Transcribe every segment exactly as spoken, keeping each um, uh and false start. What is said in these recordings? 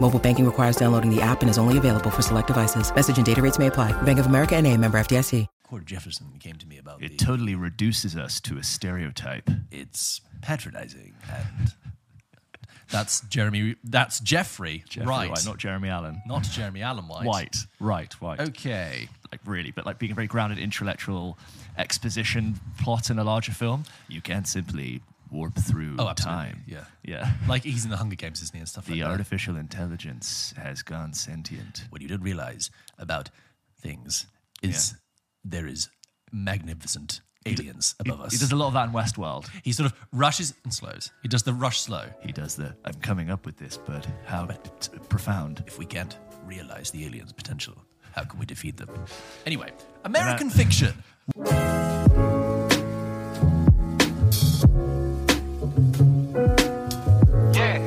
Mobile banking requires downloading the app and is only available for select devices. Message and data rates may apply. Bank of America N A, member F D I C. Cord Jefferson came to me about it. It totally reduces us to a stereotype. It's patronizing and... That's Jeremy. That's Jeffrey, Jeffrey Wright. Wright, not Jeremy Allen. Not Jeremy Allen White. White, right, White. Okay. Like really, but like being a very grounded intellectual exposition plot in a larger film, you can simply warp through oh, time. Yeah, yeah. Like he's in the Hunger Games, isn't he, and stuff the like that. The artificial intelligence has gone sentient. What you don't realize about things is yeah. there is magnificent. Aliens he, above he, us. He does a lot of that in Westworld. He sort of rushes and slows. He does the rush slow. He does the, I'm coming up with this, but how but p- profound. If we can't realise the aliens' potential, how can we defeat them? Anyway, American that- fiction. Yeah.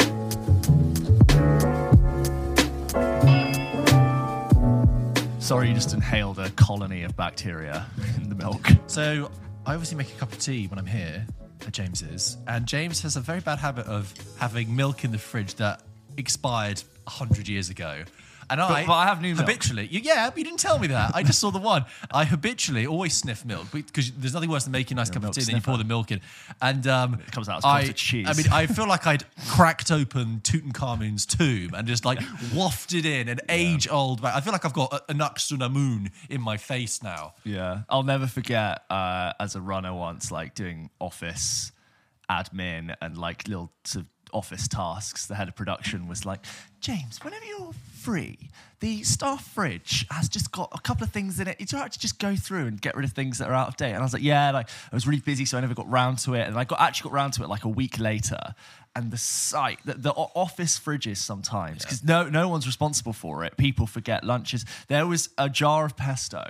Sorry, you just inhaled a colony of bacteria in the milk. So... I obviously make a cup of tea when I'm here at James's, and James has a very bad habit of having milk in the fridge that expired one hundred years ago. And but, I, but I have new milk. Habitually, yeah, but you didn't tell me that. I just saw the one. I habitually always sniff milk because there's nothing worse than making a nice Your cup of tea and then you pour the milk in. And um, it comes out as close to cheese. I mean, I feel like I'd cracked open Tutankhamun's tomb and just like wafted in an yeah. age old. I feel like I've got an Aksuna in my face now. Yeah. I'll never forget uh, as a runner once, like doing office admin and like little sort of office tasks. The head of production was like, James, whenever you're free, the staff fridge has just got a couple of things in it. It's all right to just go through and get rid of things that are out of date. And I was like, yeah, like I was really busy, so I never got round to it. And I got actually got round to it like a week later. And the site, the, the office fridges sometimes, because yeah. no, no one's responsible for it. People forget lunches. There was a jar of pesto.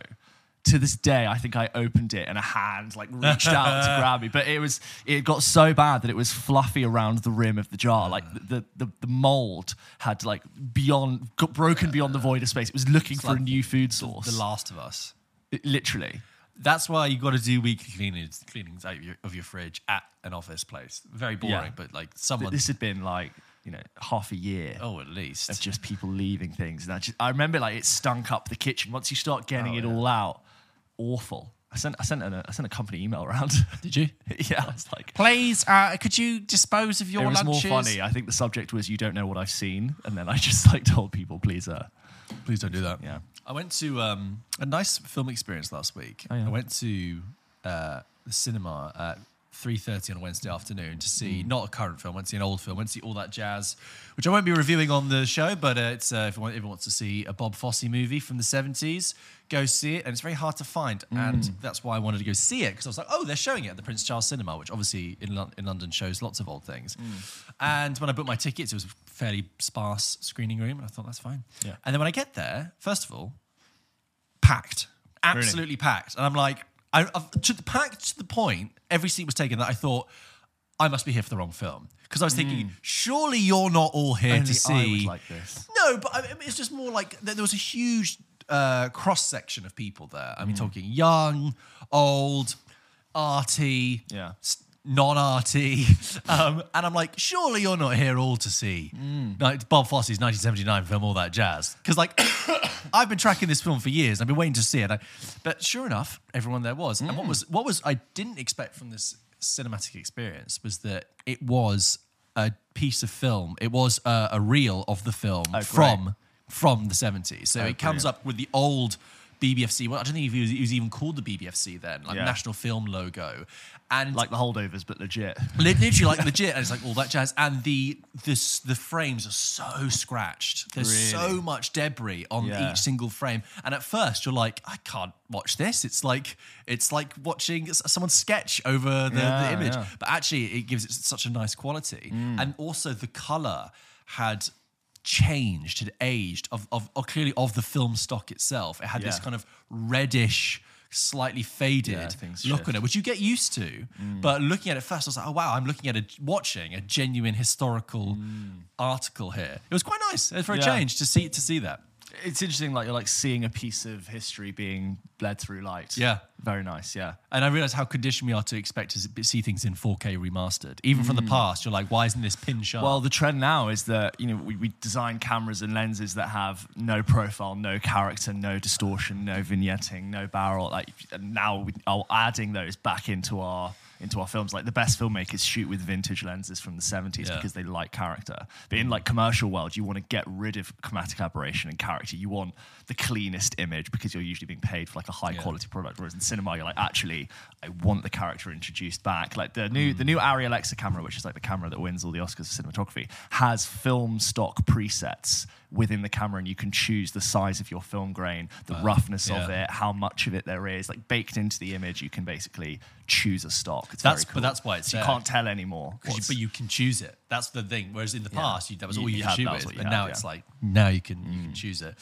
To this day, I think I opened it and a hand like reached out to grab me. But it was it got so bad that it was fluffy around the rim of the jar. Like the the, the mold had like beyond got broken yeah, beyond yeah. the void of space. It was looking it's for like a new food source. The Last of Us, it, literally. That's why you got to do weekly cleanings cleanings out of your, of your fridge at an office place. Very boring, yeah. but like someone this had been like. You know, half a year. Oh, at least of just people leaving things, and I just I remember like it stunk up the kitchen. Once you start getting oh, it yeah. all out, awful. I sent I sent an I sent a company email around. Did you? yeah, I was like, please, uh, could you dispose of your lunches? It was lunches? More funny. I think the subject was you don't know what I've seen, and then I just like told people, please, uh, please don't do that. Yeah, I went to um, a nice film experience last week. Oh, yeah. I went to uh, the cinema at three thirty on a Wednesday afternoon to see mm. not a current film, I went to see an old film, I went to see All That Jazz, which I won't be reviewing on the show, but uh, it's uh, if anyone wants to see a Bob Fosse movie from the seventies, go see it, and it's very hard to find, mm. and that's why I wanted to go see it, because I was like, oh, they're showing it at the Prince Charles Cinema, which obviously in, Lo- in London shows lots of old things, mm. and when I booked my tickets, it was a fairly sparse screening room, and I thought, that's fine. Yeah. And then when I get there, first of all, packed, absolutely really? packed, and I'm like, I, I've, to the packed to the point, every seat was taken that I thought I must be here for the wrong film, because I was thinking, mm. surely you're not all here Only to see. I would like this. No, but I mean, it's just more like there was a huge uh, cross section of people there. I mean, mm. talking young, old, arty, yeah. non-arty, um, and I'm like, surely you're not here all to see mm. like Bob Fosse's nineteen seventy-nine film All That Jazz, because like I've been tracking this film for years. I've been waiting to see it, I, but sure enough, everyone there was. Mm. And what was what was I didn't expect from this cinematic experience was that it was a piece of film. It was a, a reel of the film oh, from from the seventies. So oh, it comes brilliant. Up with the old B B F C. Well, I don't think it was even called the B B F C then, like yeah. National Film Logo. And like The Holdovers, but legit. Literally, like legit. And it's like All That Jazz. And the this, the frames are so scratched. There's really? so much debris on yeah. each single frame. And at first you're like, I can't watch this. It's like it's like watching someone sketch over the, yeah, the image. Yeah. But actually it gives it such a nice quality. Mm. And also the colour had... changed, had aged, of, of or clearly of the film stock itself. It had yeah. this kind of reddish, slightly faded yeah, look shift. on it, which you get used to. Mm. But looking at it first, I was like, oh, wow, I'm looking at a, watching a genuine historical mm. article here. It was quite nice for a yeah. change to see to see that. It's interesting, like you're like seeing a piece of history being bled through light. Yeah. Very nice, yeah. And I realised how conditioned we are to expect to see things in four K remastered. Even mm. from the past, you're like, why isn't this pin sharp? Well, the trend now is that, you know, we, we design cameras and lenses that have no profile, no character, no distortion, no vignetting, no barrel. Like now we are adding those back into our... into our films. Like the best filmmakers shoot with vintage lenses from the seventies yeah. because they like character. But in like commercial world, you want to get rid of chromatic aberration and character. You want the cleanest image because you're usually being paid for like a high yeah. quality product. Whereas in cinema, you're like, actually, I want the character introduced back. Like the new mm. the new Arri Alexa camera, which is like the camera that wins all the Oscars for cinematography, has film stock presets within the camera, and you can choose the size of your film grain, the wow. roughness yeah. of it, how much of it there is. Like baked into the image, you can basically choose a stock. It's that's, very cool. But that's why it's so you can't tell anymore. You, but you can choose it. That's the thing. Whereas in the yeah. past, you, that was all you, you could choose with. But had, now yeah. it's like, now you can mm. you can choose it.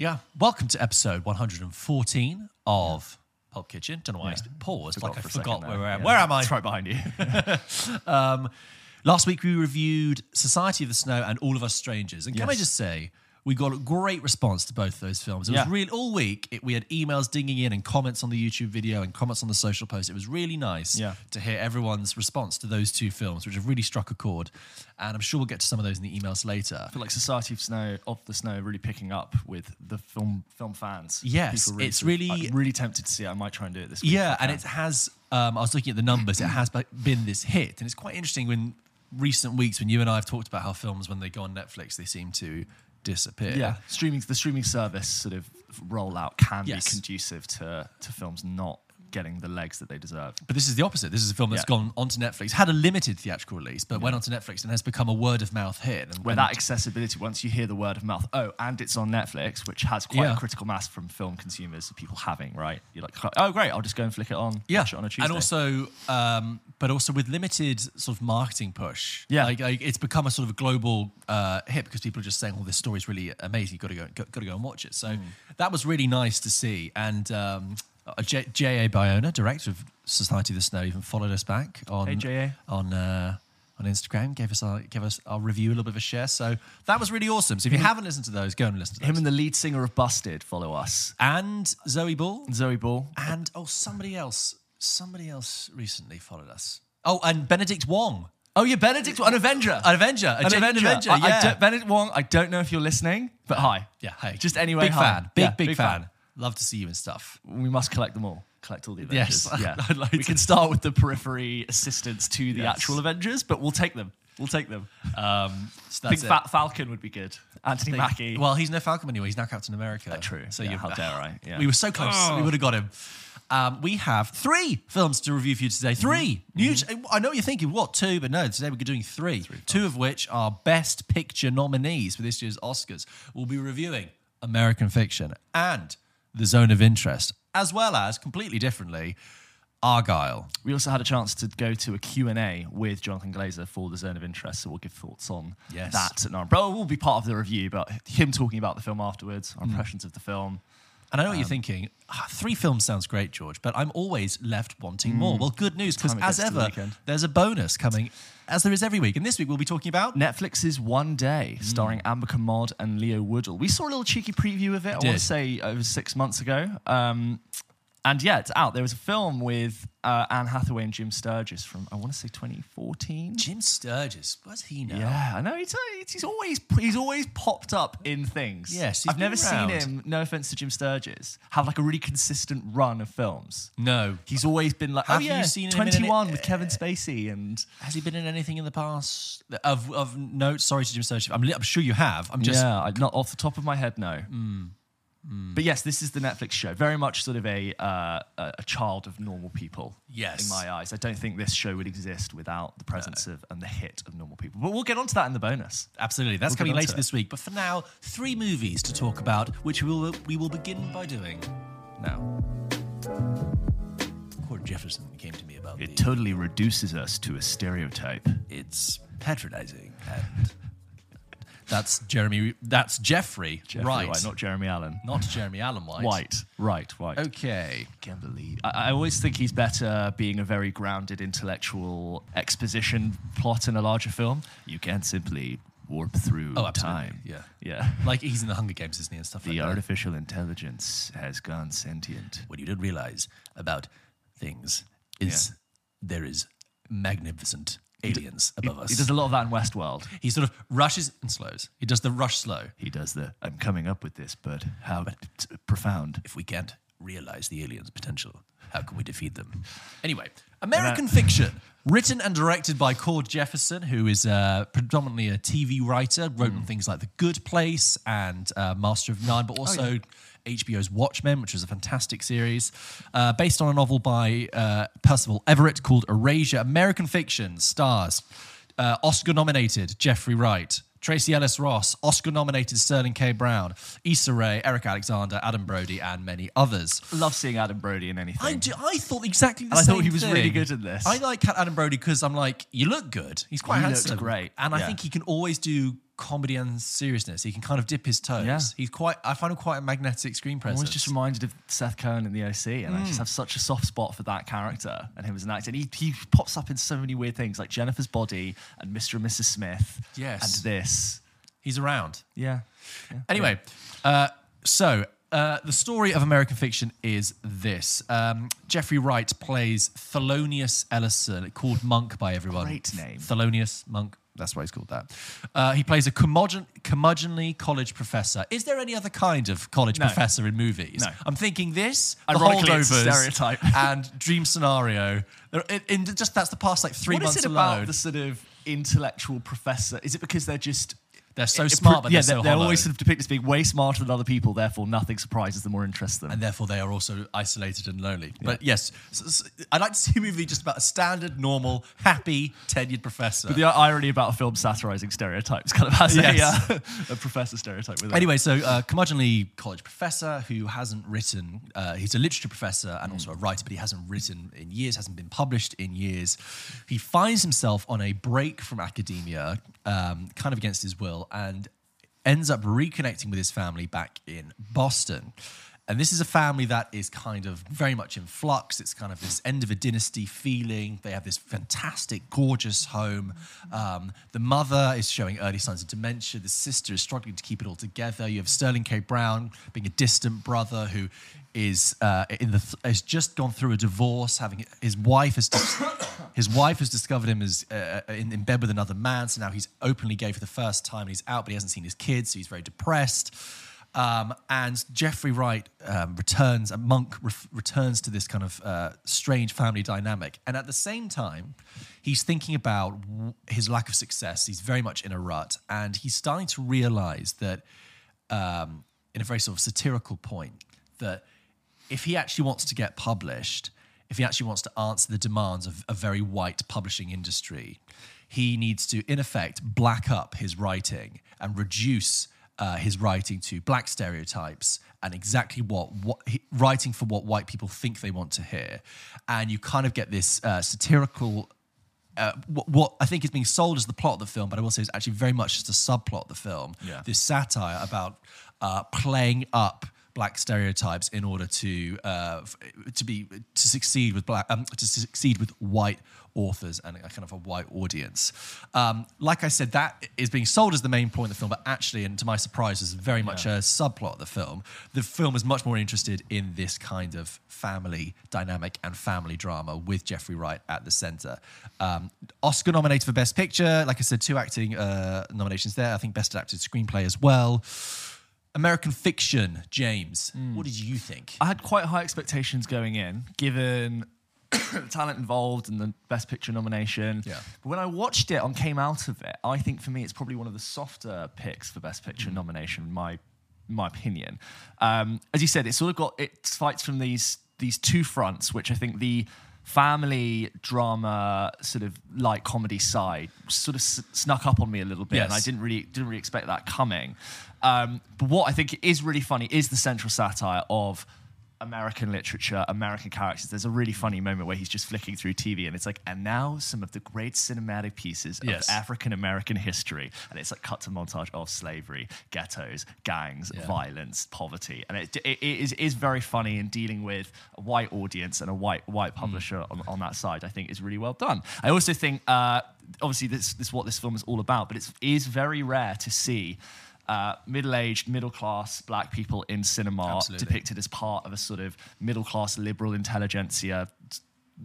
Yeah. Welcome to episode one hundred fourteen of Pulp Kitchen. Don't know why yeah. I paused. Forgot like I forgot where I am. Yeah. Where am I? It's right behind you. um, Last week, we reviewed Society of the Snow and All of Us Strangers. And can yes. I just say, we got a great response to both those films. It yeah. was really, all week, it, we had emails dinging in and comments on the YouTube video and comments on the social post. It was really nice yeah. to hear everyone's response to those two films, which have really struck a chord. And I'm sure we'll get to some of those in the emails later. I feel like Society of Snow, of the Snow really picking up with the film film fans. Yes, really, it's really... I'm really tempted to see it. I might try and do it this week. Yeah, and it has... Um, I was looking at the numbers. It has been this hit. And it's quite interesting when... recent weeks when you and I have talked about how films, when they go on Netflix, they seem to disappear. Yeah, streaming the streaming service sort of rollout can yes. be conducive to, to films not getting the legs that they deserve. But this is the opposite. This is a film that's yeah. gone onto Netflix, had a limited theatrical release, but yeah. went onto Netflix and has become a word of mouth hit. And, Where and that accessibility, once you hear the word of mouth, oh, and it's on Netflix, which has quite yeah. a critical mass from film consumers, people having, right? You're like, oh, great, I'll just go and flick it on. Yeah. Watch it on a Tuesday. And also, um, but also with limited sort of marketing push. Yeah. Like, like it's become a sort of a global uh, hit because people are just saying, oh, this story's really amazing. You've got to go, got, got to go and watch it. So mm. that was really nice to see. And, um, J A. Bayona, director of Society of the Snow, even followed us back on hey, on uh, on Instagram, gave us our gave us our review, a little bit of a share. So that was really awesome. So if you him, haven't listened to those, go and listen to those. Him and the lead singer of Busted follow us. And Zoe Ball. Zoe Ball. And oh, somebody else. Somebody else recently followed us. Oh, and Benedict Wong. Oh, yeah, Benedict Wong. An Avenger. An Avenger. A an Avenger. Avenger. Yeah. I, I Benedict Wong, I don't know if you're listening, but hi. Yeah, hey. Just anyway, big hi. Fan. Big, yeah, big, big fan. Big fan. Love to see you and stuff. We must collect them all. Collect all the Avengers. Yes, yeah. I'd like we to. can start with the periphery assistants to the yes. actual Avengers, but we'll take them. We'll take them. Um, so that's I think Fa- Falcon would be good. Anthony think, Mackie. Well, he's no Falcon anymore. He's now Captain America. Uh, true. So yeah, you're, how dare I? Yeah. We were so close. Oh. We would have got him. Um, we have three films to review for you today. Three. Mm-hmm. You, mm-hmm. I know what you're thinking, what, two? But no, today we're doing three. three Two of which are Best Picture nominees for this year's Oscars. We'll be reviewing American Fiction and The Zone of Interest, as well as, completely differently, Argylle. We also had a chance to go to a Q and A with Jonathan Glazer for The Zone of Interest, so we'll give thoughts on yes. that. And our, but we'll be part of the review, but him talking about the film afterwards, our mm. impressions of the film. And I know um, what you're thinking. Oh, three films sounds great, George, but I'm always left wanting mm, more. Well, good news, because as ever, the there's a bonus coming, as there is every week. And this week we'll be talking about... Netflix's One Day, mm. starring Amber Commod and Leo Woodall. We saw a little cheeky preview of it, I want to say, over six months ago. Um, and yeah, it's out. There was a film with uh, Anne Hathaway and Jim Sturgess from, I want to say, twenty fourteen. Jim Sturgess, what's he now? Yeah, I know. He's, he's always he's always popped up in things. Yes, I've never around. seen him, no offense to Jim Sturgess, have like a really consistent run of films. No. He's always been like, have oh, yeah, you seen twenty-one any, with Kevin Spacey and... Has he been in anything in the past? Of, of note, sorry to Jim Sturgess. I'm, I'm sure you have. I'm just... Yeah, not off the top of my head, no. Mm. Mm. But yes, this is the Netflix show. Very much sort of a uh, a child of normal people. Yes. In my eyes. I don't think this show would exist without the presence no. of and the hit of normal people. But we'll get onto that in the bonus. Absolutely. That's we'll coming later this week. But for now, three movies to talk about, which we will, we will begin by doing now. Cord Jefferson came to me about It the, totally reduces us to a stereotype. It's patronizing and... That's Jeremy. That's Jeffrey, Jeffrey Wright. Wright, not Jeremy Allen. Not Jeremy Allen White. White, right, White. Okay. I can't believe. I, I always think he's better being a very grounded intellectual exposition plot in a larger film. You can simply warp through oh, time. Yeah, yeah. Like he's in the Hunger Games, isn't he, and stuff the like that. The artificial intelligence has gone sentient. What you don't realize about things is yeah. there is magnificent. Aliens he, above he, us. He does a lot of that in Westworld. He sort of rushes and slows. He does the rush slow. He does the, I'm coming up with this, but how but p- profound. If we can't realise the aliens' potential, how can we defeat them? Anyway, American that- Fiction, written and directed by Cord Jefferson, who is uh, predominantly a T V writer, wrote mm. on things like The Good Place and uh, Master of None, but also... Oh, yeah. H B O's Watchmen, which was a fantastic series, uh, based on a novel by uh, Percival Everett called Erasure. American Fiction stars uh, Oscar-nominated Jeffrey Wright, Tracee Ellis Ross, Oscar-nominated Sterling K. Brown, Issa Rae, Eric Alexander, Adam Brody, and many others. Love seeing Adam Brody in anything. I, do, I thought exactly the and same thing. I thought he was thing. really good in this. I like Adam Brody because I'm like, you look good. He's quite he handsome. Looks great. And yeah. I think he can always do... comedy and seriousness. He can kind of dip his toes. Yeah. He's quite, I find him quite a magnetic screen presence. I was just reminded of Seth Cohen in The O C, and mm. I just have such a soft spot for that character and him as an actor. And he, he pops up in so many weird things, like Jennifer's Body and Mister and Missus Smith. Yes. And this. He's around. Yeah. yeah. Anyway, yeah. Uh, so uh, the story of American Fiction is this. Um, Jeffrey Wright plays Thelonious Ellison, called Monk by everyone. Great name. Thelonious Monk. That's why he's called that. Uh, he plays a curmudgeon, curmudgeonly college professor. Is there any other kind of college no. professor in movies? No. I'm thinking this, Ironically, The Holdovers, it's a stereotype. and Dream Scenario. In, in just that's the past like three what months alone. What is it alone. about the sort of intellectual professor? Is it because they're just... They're so it, smart, but yeah, they're so they're hollow. Always sort of depicted as being way smarter than other people, therefore nothing surprises them or interests them. And therefore they are also isolated and lonely. Yeah. But yes, so, so I'd like to see a movie just about a standard, normal, happy, tenured professor. But the irony about a film satirising stereotypes kind of has yes. a, uh, a professor stereotype with it. Anyway, so uh, curmudgeonly college professor who hasn't written, uh, he's a literature professor and mm. also a writer, but he hasn't written in years, hasn't been published in years. He finds himself on a break from academia, um, kind of against his will, and ends up reconnecting with his family back in Boston. And this is a family that is kind of very much in flux. It's kind of this end of a dynasty feeling. They have this fantastic, gorgeous home. Um, the mother is showing early signs of dementia. The sister is struggling to keep it all together. You have Sterling K. Brown being a distant brother who is uh, in the has just gone through a divorce. Having his wife has dis- his wife has discovered him as uh, in, in bed with another man. So now he's openly gay for the first time. And he's out, but he hasn't seen his kids, so he's very depressed. Um, and Jeffrey Wright um, returns, a monk re- returns to this kind of uh, strange family dynamic. And at the same time, he's thinking about w- his lack of success. He's very much in a rut. And he's starting to realize that, um, in a very sort of satirical point, that if he actually wants to get published, if he actually wants to answer the demands of a very white publishing industry, he needs to, in effect, black up his writing and reduce... Uh, his writing to black stereotypes and exactly what, what he, writing for what white people think they want to hear. And you kind of get this uh, satirical, uh, what, what I think is being sold as the plot of the film, but I will say is actually very much just a subplot of the film. Yeah. This satire about uh, playing up black stereotypes in order to uh, to be to succeed with black um, to succeed with white authors and a kind of a white audience. Um, like I said, that is being sold as the main point of the film, but actually, and to my surprise, is very much yeah. a subplot of the film. The film is much more interested in this kind of family dynamic and family drama with Jeffrey Wright at the centre. Um, Oscar nominated for Best Picture. Like I said, two acting uh, nominations there. I think Best Adapted Screenplay as well. American Fiction, James. Mm. What did you think? I had quite high expectations going in, given the talent involved and the Best Picture nomination. Yeah. But when I watched it and came out of it, I think for me it's probably one of the softer picks for Best Picture mm. nomination. My my opinion. Um, as you said, it's sort of got, it fights from these these two fronts, which I think the family drama sort of light comedy side sort of s- snuck up on me a little bit, yes. and I didn't really didn't really expect that coming. Um, but what I think is really funny is the central satire of American literature, American characters. There's a really funny moment where he's just flicking through T V and it's like, and now some of the great cinematic pieces yes. of African-American history. And it's like cut to montage of slavery, ghettos, gangs, yeah. violence, poverty. And it, it, it is, is very funny, and dealing with a white audience and a white white publisher mm. on, on that side, I think is really well done. I also think, uh, obviously this, this is what this film is all about, but it is very rare to see Uh, middle-aged, middle-class black people in cinema Absolutely. depicted as part of a sort of middle-class liberal intelligentsia t-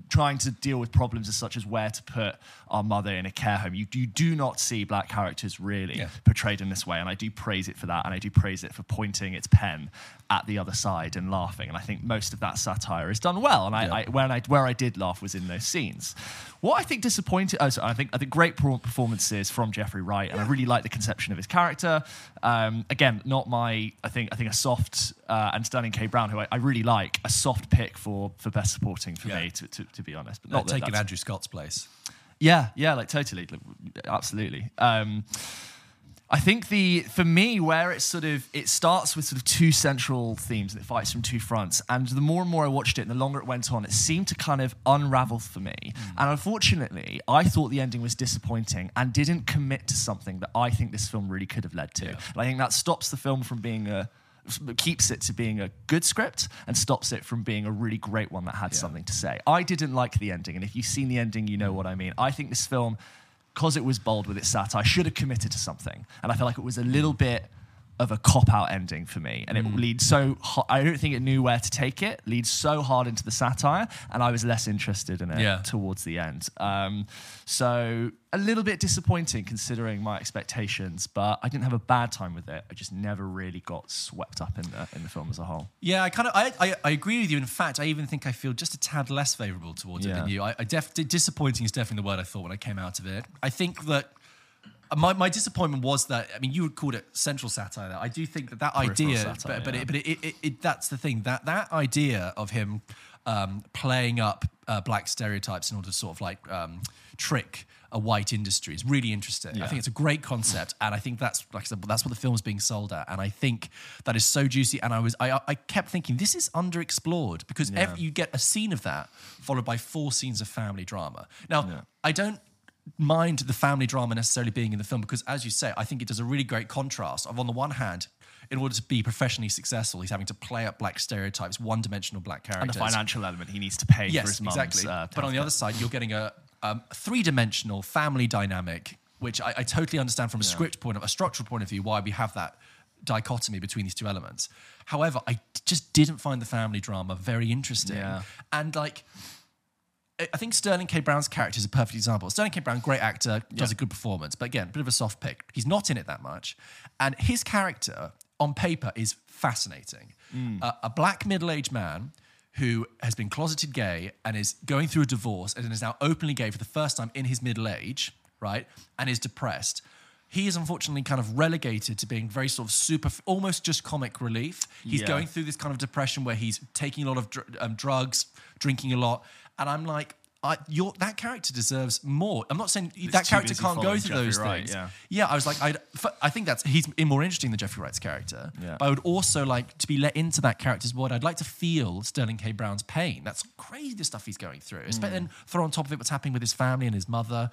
trying to deal with problems as such as where to put our mother in a care home. You, you do not see black characters really yeah. portrayed in this way, and I do praise it for that, and I do praise it for pointing its pen at the other side and laughing, and I think most of that satire is done well, and I, yeah. I, when I, where I did laugh was in those scenes. What I think disappointed, oh, sorry, I think I think great performances from Jeffrey Wright, and yeah. I really like the conception of his character. Um, again, not my, I think I think a soft, uh, and Sterling K. Brown, who I, I really like, a soft pick for for best supporting for yeah. me, to, to to be honest. But not, not taking Andrew Scott's place. Yeah, yeah, like totally, like, absolutely. Um, I think the for me where it's sort of it starts with sort of two central themes and it fights from two fronts, and the more and more I watched it and the longer it went on, it seemed to kind of unravel for me. Mm. And unfortunately, I thought the ending was disappointing and didn't commit to something that I think this film really could have led to. Yeah. And I think that stops the film from being a keeps it to being a good script and stops it from being a really great one that had yeah. something to say. I didn't like the ending, and if you've seen the ending, you know what I mean. I think this film, because it was bold with its satire, I should have committed to something. And I feel like it was a little bit of a cop-out ending for me. And it mm. leads so... Ho- I don't think it knew where to take it. Leads so hard into the satire, and I was less interested in it yeah. towards the end. Um, so a little bit disappointing considering my expectations, but I didn't have a bad time with it. I just never really got swept up in the in the film as a whole. Yeah, I kind of... I, I, I agree with you. In fact, I even think I feel just a tad less favourable towards yeah. it than you. I, I def- disappointing is definitely the word I thought when I came out of it. I think that... My my disappointment was that, I mean, you would call it central satire. I do think that that Peripheral idea, satire, but but, yeah. it, but it, it, it, that's the thing, that that idea of him um, playing up uh, black stereotypes in order to sort of like um, trick a white industry is really interesting. Yeah. I think it's a great concept, and I think that's, like I said, that's what the film's being sold at, and I think that is so juicy, and I was I I kept thinking, this is underexplored, because yeah. every, you get a scene of that followed by four scenes of family drama. Now, yeah. I don't mind the family drama necessarily being in the film, because as you say, I think it does a really great contrast of, on the one hand, in order to be professionally successful, he's having to play up black stereotypes, one-dimensional black characters. And the financial element, he needs to pay yes, for his mum's... Yes, exactly. Uh, but on the other side, you're getting a um, three-dimensional family dynamic, which I, I totally understand from a yeah. script point of a structural point of view, why we have that dichotomy between these two elements. However, I just didn't find the family drama very interesting. Yeah. And like... I think Sterling K. Brown's character is a perfect example. Sterling K. Brown, great actor, does yeah. a good performance, but again, a bit of a soft pick. He's not in it that much. And his character, on paper, is fascinating. Mm. Uh, a black middle-aged man who has been closeted gay and is going through a divorce and is now openly gay for the first time in his middle age, right? And is depressed. He is unfortunately kind of relegated to being very sort of super, almost just comic relief. He's yeah. going through this kind of depression where he's taking a lot of dr- um, drugs, drinking a lot. And I'm like, I, your, that character deserves more. I'm not saying it's that character can't go through those Wright, things. Yeah. yeah, I was like, I'd, I think that's he's more interesting than Jeffrey Wright's character. Yeah. But I would also like to be let into that character's world. I'd like to feel Sterling K. Brown's pain. That's crazy, the stuff he's going through. Mm. But then throw on top of it what's happening with his family and his mother.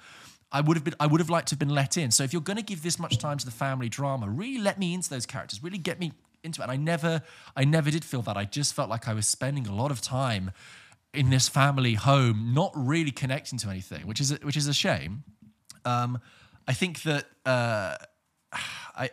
I would have been. I would have liked to have been let in. So if you're going to give this much time to the family drama, really let me into those characters. Really get me into it. And I never, I never did feel that. I just felt like I was spending a lot of time in this family home, not really connecting to anything, which is a, which is a shame. Um, I think that uh, I.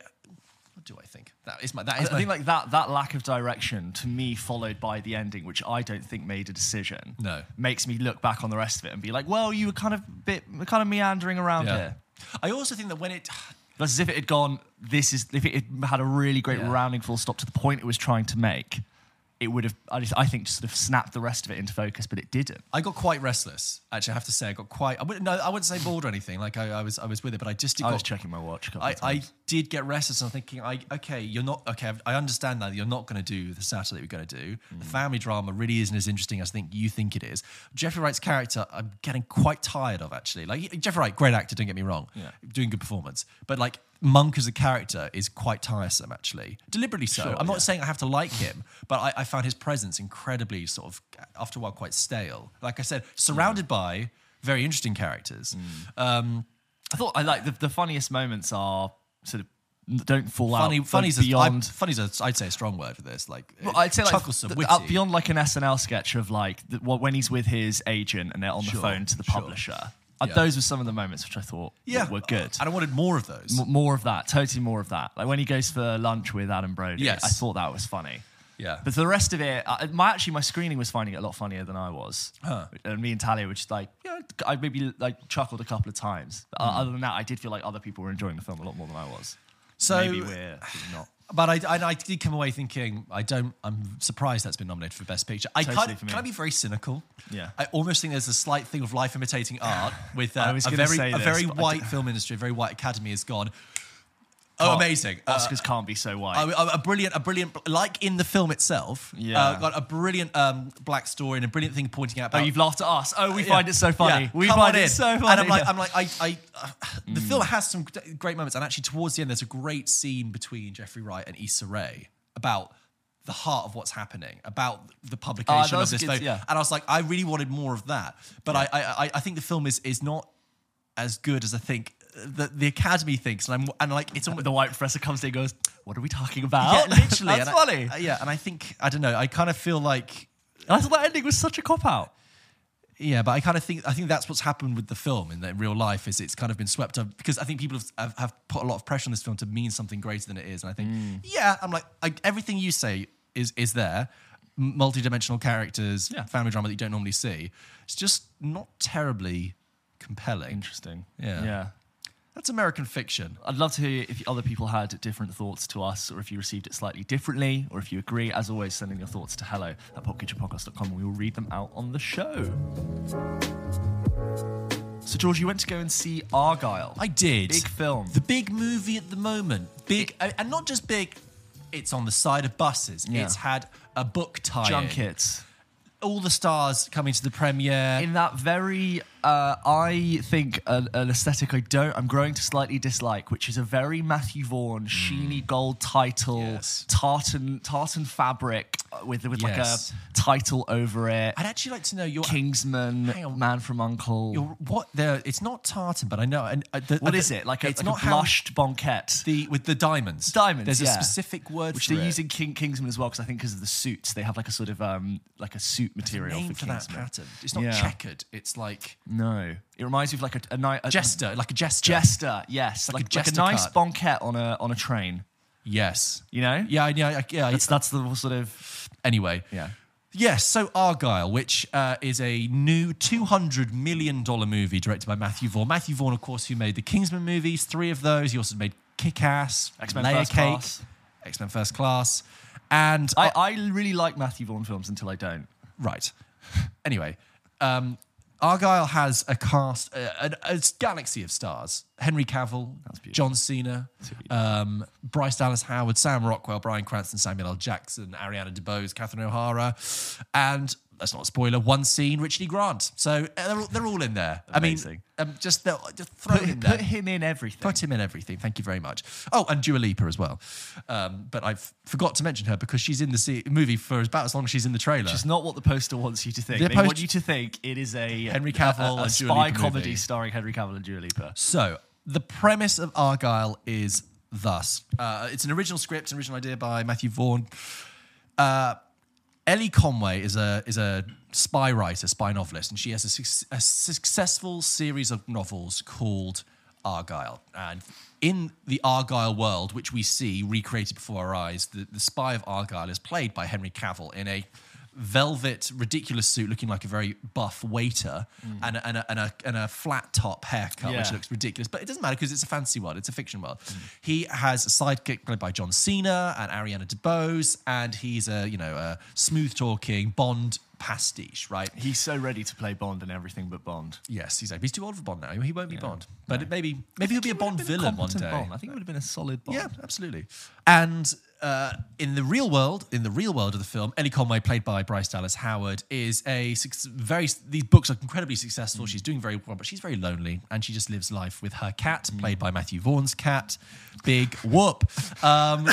What do I think? That is my. That is I, my I think like that. That lack of direction to me, followed by the ending, which I don't think made a decision. No, makes me look back on the rest of it and be like, well, you were kind of bit, kind of meandering around yeah. here. I also think that when it. That's as if it had gone. This is if it had a really great yeah. rounding full stop to the point it was trying to make. it would have, I, just, I think, just sort of snapped the rest of it into focus, but it didn't. I got quite restless, actually, I have to say. I got quite, I wouldn't, no, I wouldn't say bored or anything. Like, I, I was I was with it, but I just did I got, was checking my watch a couple I, of times. I did get restless, and I'm thinking, I, okay, you're not, okay, I understand that you're not going to do the Saturday we're going to do. Mm. The family drama really isn't as interesting as I think you think it is. Jeffrey Wright's character, I'm getting quite tired of, actually. Like, Jeffrey Wright, great actor, don't get me wrong. Yeah. Doing good performance. But, like, Monk as a character is quite tiresome, actually. Deliberately so. Sure, I'm not yeah. saying I have to like him, but I, I found his presence incredibly sort of, after a while, quite stale. Like I said, surrounded yeah. by very interesting characters. Mm. Um, I thought I like the, the funniest moments are sort of don't fall funny, out funny's like beyond. A, I, funny's, a, I'd say, a strong word for this. Like, well, I'd say like the, witty. Up beyond like an S N L sketch of like the, when he's with his agent and they're on sure, the phone to the sure. publisher. Yeah. Those were some of the moments which I thought yeah. were good. And I wanted more of those. M- more of that, totally more of that. Like when he goes for lunch with Adam Brody, yes. I thought that was funny. Yeah. But for the rest of it, I, my actually my screening was finding it a lot funnier than I was. Huh. And me and Talia were just like, yeah, I maybe like chuckled a couple of times. But mm. other than that, I did feel like other people were enjoying the film a lot more than I was. So maybe we're not. But I, I, I did come away thinking I don't. I'm surprised that's been nominated for Best Picture. I totally can I be very cynical? Yeah. I almost think there's a slight thing of life imitating art with uh, a very this, a very white film industry, a very white academy has gone. Oh, amazing! Oscars uh, can't be so white. A, a brilliant, a brilliant, like in the film itself. Yeah, uh, got a brilliant um, black story and a brilliant thing pointing out. About, oh, you've laughed at us. Oh, we uh, find yeah. it so funny. Yeah. We Come find it so funny. And I'm like, I'm like, I, I uh, the mm. film has some great moments. And actually, towards the end, there's a great scene between Jeffrey Wright and Issa Rae about the heart of what's happening, about the publication uh, of this. Good, yeah. And I was like, I really wanted more of that. But yeah. I, I, I think the film is is not as good as I think. The, the Academy thinks, and I'm and like it's almost the white professor comes in and goes, "What are we talking about?" Yeah, literally, that's and funny. I, yeah, and I think I don't know. I kind of feel like and I thought that ending was such a cop out. Yeah, but I kind of think I think that's what's happened with the film in, the, in real life is it's kind of been swept up because I think people have, have, have put a lot of pressure on this film to mean something greater than it is, and I think mm. yeah, I'm like I, everything you say is is there. Multi-dimensional characters, yeah. family drama that you don't normally see. It's just not terribly compelling. Interesting. Yeah. Yeah. That's American fiction. I'd love to hear if other people had different thoughts to us or if you received it slightly differently or if you agree. As always, sending your thoughts to hello at popculturepodcast dot com and we will read them out on the show. So, George, you went to go and see Argylle. I did. Big film. The big movie at the moment. Big, it, and not just big, it's on the side of buses. Yeah. It's had a book tie. Junkets. All the stars coming to the premiere. In that very, uh, I think, an, an aesthetic I don't, I'm growing to slightly dislike, which is a very Matthew Vaughn, mm. sheeny gold title, yes. tartan tartan fabric with, with yes. like a title over it. I'd actually like to know your... Kingsman, Man from U N C L E. Your, what? The, it's not tartan, but I know. And uh, the, What uh, is it? Like a, it's like not a blushed bonquette. The, with the diamonds. Diamonds, There's yeah. a specific word which for it. Which they're using King, Kingsman as well, because I think because of the suits, they have like a sort of, um, like a suit material for, for that pattern. It's not yeah. checkered. It's like no. It reminds me of like a, a, a jester, like a jester, jester. Yes, like, like, a, jester like a nice bonquette on a on a train. Yes, you know. Yeah, yeah, yeah. That's, that's the sort of anyway. Yeah. Yes, so Argylle, which uh, is a new two hundred million dollars movie directed by Matthew Vaughn. Matthew Vaughn, of course, who made the Kingsman movies, three of those. He also made Kick-Ass, X-Men Layer First Cake, Class. X-Men First Class, and I, uh, I really like Matthew Vaughn films until I don't. Right. Anyway, um, Argylle has a cast, a, a, a galaxy of stars. Henry Cavill, John Cena, um, Bryce Dallas Howard, Sam Rockwell, Brian Cranston, Samuel L. Jackson, Ariana DeBose, Catherine O'Hara, and that's not a spoiler, one scene, Richard E. Grant. So they're, they're all in there. Amazing. I mean, um, just, just throw put, him there. Put him in everything. Put him in everything. Thank you very much. Oh, and Dua Lipa as well. Um, but I forgot to mention her because she's in the se- movie for about as long as she's in the trailer. Which is not what the poster wants you to think. The they post- want you to think it is a Henry Cavill a, a, a spy comedy movie. Starring Henry Cavill and Dua Lipa. So the premise of Argylle is thus. Uh, it's an original script, an original idea by Matthew Vaughn. Uh... Ellie Conway is a is a spy writer, spy novelist, and she has a, su- a successful series of novels called Argylle. And in the Argylle world, which we see recreated before our eyes, the, the spy of Argylle is played by Henry Cavill in a velvet, ridiculous suit, looking like a very buff waiter, mm. and, a, and, a, and, a, and a flat top haircut, yeah. which looks ridiculous. But it doesn't matter because it's a fantasy world. It's a fiction world. Mm. He has a sidekick played by John Cena and Ariana DeBose, and he's a, you know, a smooth-talking Bond pastiche, right? He's so ready to play Bond and everything but Bond. Yes, he's like, he's too old for Bond now. He won't be yeah, Bond. But no. maybe maybe he'll be a Bond villain one day. Bond. I think it would have been a solid Bond. Yeah, absolutely. And uh, in the real world, in the real world of the film, Ellie Conway, played by Bryce Dallas Howard, is a very, these books are incredibly successful. Mm. She's doing very well, but she's very lonely and she just lives life with her cat, mm. played by Matthew Vaughn's cat. Big whoop. Um,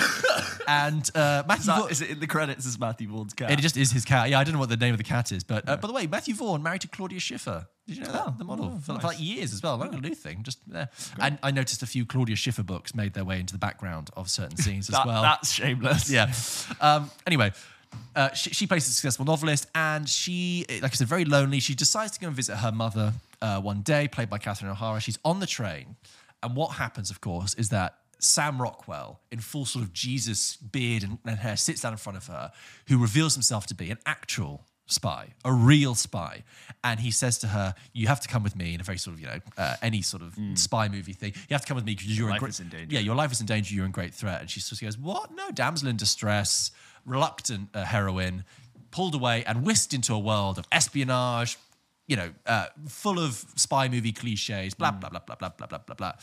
and uh, Matthew is, that, Va- is it in the credits as Matthew Vaughn's cat? It just is his cat. Yeah, I don't know what the name of the cat is, but uh, no. by the way, Matthew Vaughn married to Claudia Schiffer. Did you know oh, that? The model. Oh, for, nice. for like years as well. Like yeah. a new thing. Just there. Great. And I noticed a few Claudia Schiffer books made their way into the background of certain scenes that, as well. That's shameless. Yeah. Um, anyway. Uh, she, she plays a successful novelist and she, like I said, very lonely. She decides to go and visit her mother uh, one day, played by Catherine O'Hara. She's on the train. And what happens, of course, is that Sam Rockwell, in full sort of Jesus beard and, and hair, sits down in front of her, who reveals himself to be an actual spy, a real spy. And he says to her, you have to come with me, in a very sort of, you know, uh, any sort of mm. spy movie thing. You have to come with me because you're in great danger. Yeah, your life is in danger, you're in great threat. And she sort of goes, what? No, damsel in distress. Reluctant uh, heroine, pulled away and whisked into a world of espionage, you know, uh, full of spy movie cliches, blah, blah, blah, blah, blah, blah, blah, blah, blah.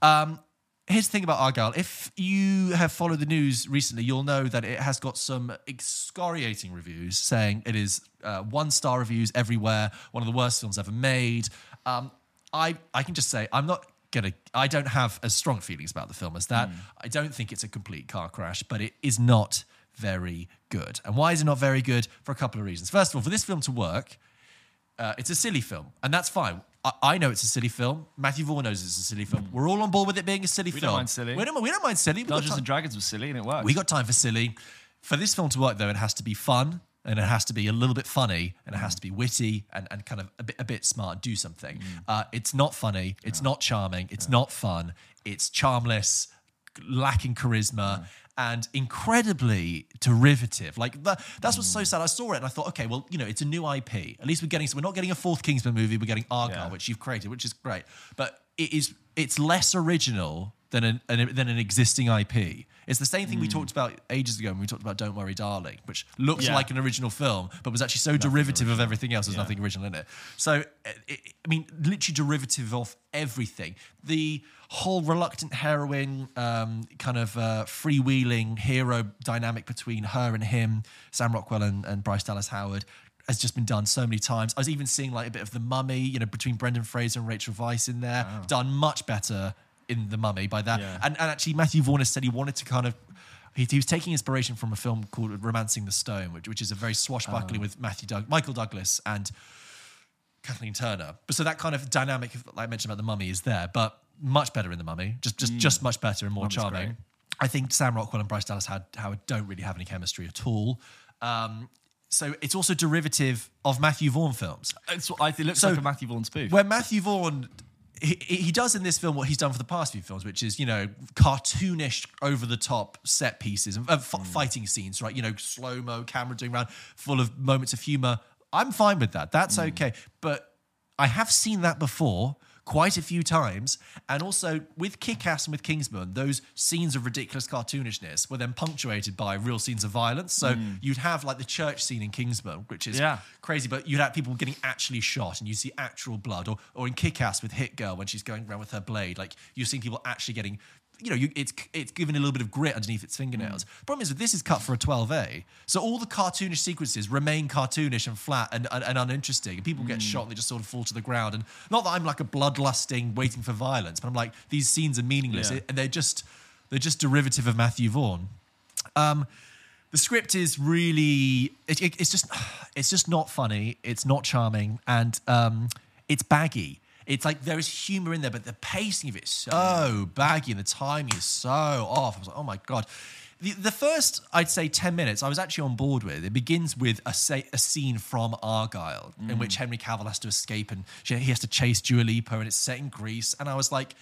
Um, here's the thing about Argylle. If you have followed the news recently, you'll know that it has got some excoriating reviews saying it is uh, one-star reviews everywhere, one of the worst films ever made. Um, I, I can just say I'm not... Gonna, I don't have as strong feelings about the film as that. Mm. I don't think it's a complete car crash, but it is not very good. And why is it not very good? For a couple of reasons. First of all, for this film to work, uh, it's a silly film, and that's fine. I, I know it's a silly film. Matthew Vaughn knows it's a silly film. Mm. We're all on board with it being a silly we film. We don't mind silly. We don't, we don't mind silly. Dungeons and Dragons was silly, and it worked. We got time for silly. For this film to work, though, it has to be fun. And it has to be a little bit funny, and it has to be witty and, and kind of a bit a bit smart, do something. Mm. Uh, it's not funny, it's yeah. not charming, it's yeah. not fun, it's charmless, lacking charisma, yeah. and incredibly derivative. Like that, that's what's mm. so sad. I saw it and I thought, okay, well, you know, it's a new I P. At least we're getting, so we're not getting a fourth Kingsman movie, we're getting Argylle, yeah. which you've created, which is great. But it is it's less original than an, an than an existing I P. It's the same thing mm. we talked about ages ago when we talked about Don't Worry, Darling, which looked yeah. like an original film, but was actually so nothing derivative original. Of everything else. There's yeah. nothing original in it. So, it, I mean, literally derivative of everything. The whole reluctant heroine, um, kind of uh, freewheeling hero dynamic between her and him, Sam Rockwell and, and Bryce Dallas Howard, has just been done so many times. I was even seeing like a bit of The Mummy, you know, between Brendan Fraser and Rachel Weisz in there, wow. done much better in The Mummy by that. Yeah. And, and actually Matthew Vaughn has said he wanted to kind of, he, he was taking inspiration from a film called Romancing the Stone, which, which is a very swashbuckling oh. with Matthew Doug, Michael Douglas and Kathleen Turner. But so that kind of dynamic, like I mentioned about The Mummy, is there, but much better in The Mummy, just just, mm. just much better and more Mummy's charming. Great. I think Sam Rockwell and Bryce Dallas Howard don't really have any chemistry at all. Um, So it's also derivative of Matthew Vaughn films. It's, it looks so, like a Matthew Vaughn spoof. Where Matthew Vaughn, he, he does in this film what he's done for the past few films, which is, you know, cartoonish, over-the-top set pieces, and uh, f- mm. fighting scenes, right? You know, slow-mo, camera doing round, full of moments of humour. I'm fine with that. That's mm. okay. But I have seen that before quite a few times. And also with Kick-Ass and with Kingsman, those scenes of ridiculous cartoonishness were then punctuated by real scenes of violence. So mm. you'd have like the church scene in Kingsman, which is yeah. crazy, but you'd have people getting actually shot and you see actual blood. Or or in Kick-Ass with Hit Girl, when she's going around with her blade, like you're seeing people actually getting, you know, you, it's it's given a little bit of grit underneath its fingernails. Mm. Problem is that this is cut for a twelve A. So all the cartoonish sequences remain cartoonish and flat and, and, and uninteresting. And people mm. get shot and they just sort of fall to the ground. And not that I'm like a bloodlusting waiting for violence, but I'm like, these scenes are meaningless. Yeah. It, and they're just they're just derivative of Matthew Vaughn. Um, the script is really, it, it, it's just it's just not funny. It's not charming. And um, it's baggy. It's like there is humour in there, but the pacing of it is so baggy and the timing is so off. I was like, oh my God. The, the first, I'd say, ten minutes, I was actually on board with. It begins with a, say, a scene from Argylle mm. in which Henry Cavill has to escape and she, he has to chase Dua Lipa, and it's set in Greece. And I was like,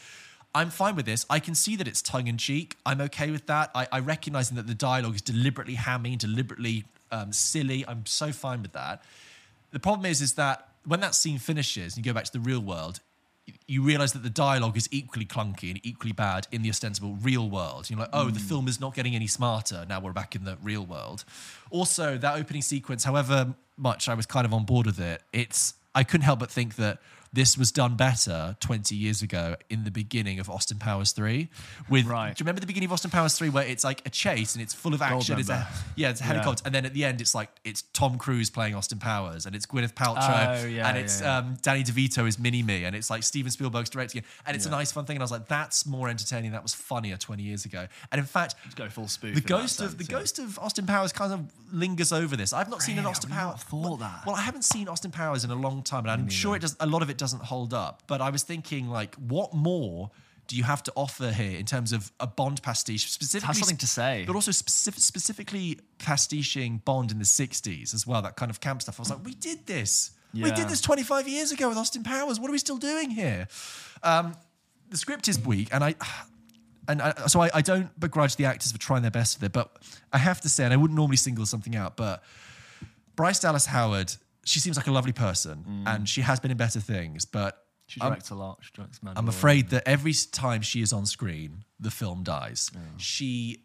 I'm fine with this. I can see that it's tongue-in-cheek. I'm okay with that. I, I recognise that the dialogue is deliberately hammy, deliberately um, silly. I'm so fine with that. The problem is, is that when that scene finishes and you go back to the real world, you realize that the dialogue is equally clunky and equally bad in the ostensible real world. You're like, oh, mm. the film is not getting any smarter. Now we're back in the real world. Also, that opening sequence, however much I was kind of on board with it, it's I couldn't help but think that this was done better twenty years ago in the beginning of Austin Powers three. With, right. Do you remember the beginning of Austin Powers three where it's like a chase and it's full of action? It's a, yeah, it's a helicopter. Yeah. And then at the end, it's like, it's Tom Cruise playing Austin Powers and it's Gwyneth Paltrow oh, yeah, and it's yeah, yeah. Um, Danny DeVito is Mini-Me and it's like Steven Spielberg's directing it. And it's yeah. a nice fun thing. And I was like, that's more entertaining. That was funnier twenty years ago. And in fact, let's go full spoof. The ghost sense, of the yeah. ghost of Austin Powers kind of lingers over this. I've not really? seen an Austin Powers. Well, that. well, I haven't seen Austin Powers in a long time, and I'm Me sure either. it does. A lot of it doesn't hold up, but I was thinking, like, what more do you have to offer here in terms of a Bond pastiche? Specifically, has something to say, but also specific, specifically pastiching Bond in the sixties as well. That kind of camp stuff. I was like, we did this. Yeah. We did this twenty-five years ago with Austin Powers. What are we still doing here? Um, the script is weak, and I. And I, so I, I don't begrudge the actors for trying their best with it, but I have to say, and I wouldn't normally single something out, but Bryce Dallas Howard, she seems like a lovely person, mm. and she has been in better things, but she directs I'm, a lot. She directs Mandalorian. I'm afraid that every time she is on screen, the film dies. Yeah. She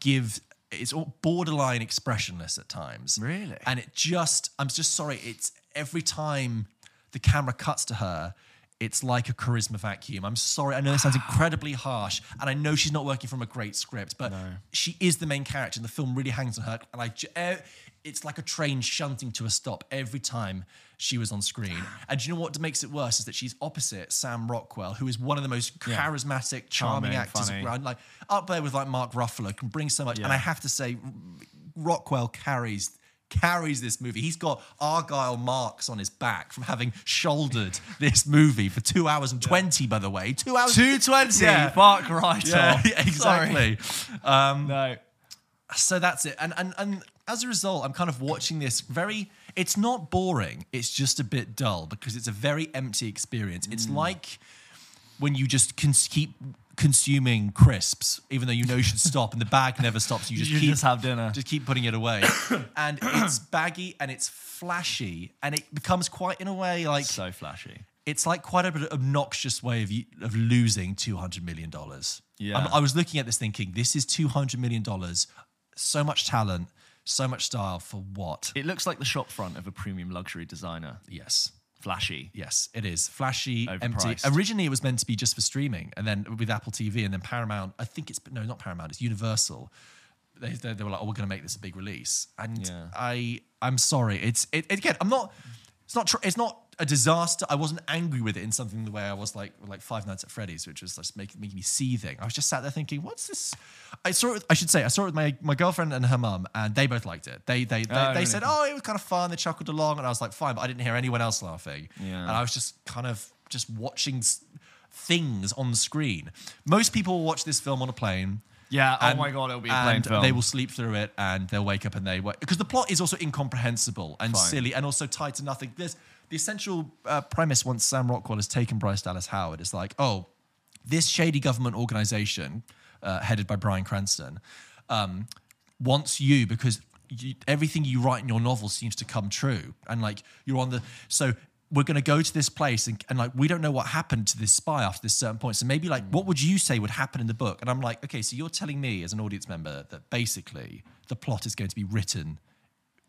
gives it's all borderline expressionless at times, really, and it just I'm just sorry. It's every time the camera cuts to her, it's like a charisma vacuum. I'm sorry. I know this sounds incredibly harsh, and I know she's not working from a great script, but no. she is the main character, and the film really hangs on her. And I, it's like a train shunting to a stop every time she was on screen. And do you know what makes it worse is that she's opposite Sam Rockwell, who is one of the most charismatic, yeah. charming, charming actors funny. around. Like up there with like Mark Ruffalo, can bring so much. Yeah. And I have to say, Rockwell carries. carries this movie. He's got Argylle marks on his back from having shouldered this movie for two hours and yeah. twenty, by the way. Two hours two twenty. Yeah. Mark right yeah, off. Yeah, exactly. Um, no. So that's it. And and and as a result, I'm kind of watching this very, it's not boring, it's just a bit dull because it's a very empty experience. It's mm. like when you just can keep consuming crisps, even though you know you should stop, and the bag never stops. You just you keep just have dinner, just keep putting it away, and it's baggy and it's flashy, and it becomes quite, in a way, like so flashy. It's like quite a bit of obnoxious way of of losing two hundred million dollars. Yeah, I'm, I was looking at this thinking, this is two hundred million dollars, so much talent, so much style for what? It looks like the shop front of a premium luxury designer. Yes. Flashy. Yes, it is. Flashy, empty. Originally, it was meant to be just for streaming, and then with Apple T V and then Paramount, I think it's, no, not Paramount, it's Universal. They, they, they were like, oh, we're going to make this a big release. And yeah. I, I'm sorry. It's, it, again, I'm not, it's not, tr- it's not a disaster. I wasn't angry with it in something the way I was like, like Five Nights at Freddy's, which was just making, making me seething. I was just sat there thinking, what's this? I saw it, with, I should say, I saw it with my, my girlfriend and her mum, and they both liked it. They, they, they, oh, they really? said, oh, it was kind of fun. They chuckled along, and I was like, fine, but I didn't hear anyone else laughing. Yeah. And I was just kind of just watching things on the screen. Most people will watch this film on a plane. Yeah, and, oh my God, it'll be a plain and film. And they will sleep through it, and they'll wake up and they... Because the plot is also incomprehensible and fine. silly and also tied to nothing. There's, the essential uh, premise, once Sam Rockwell has taken Bryce Dallas Howard, is like, oh, this shady government organisation, uh, headed by Brian Cranston, um, wants you because you, everything you write in your novel seems to come true. And, like, you're on the... So... we're going to go to this place and, and like, we don't know what happened to this spy after this certain point. So maybe like, what would you say would happen in the book? And I'm like, okay, so you're telling me as an audience member that basically the plot is going to be written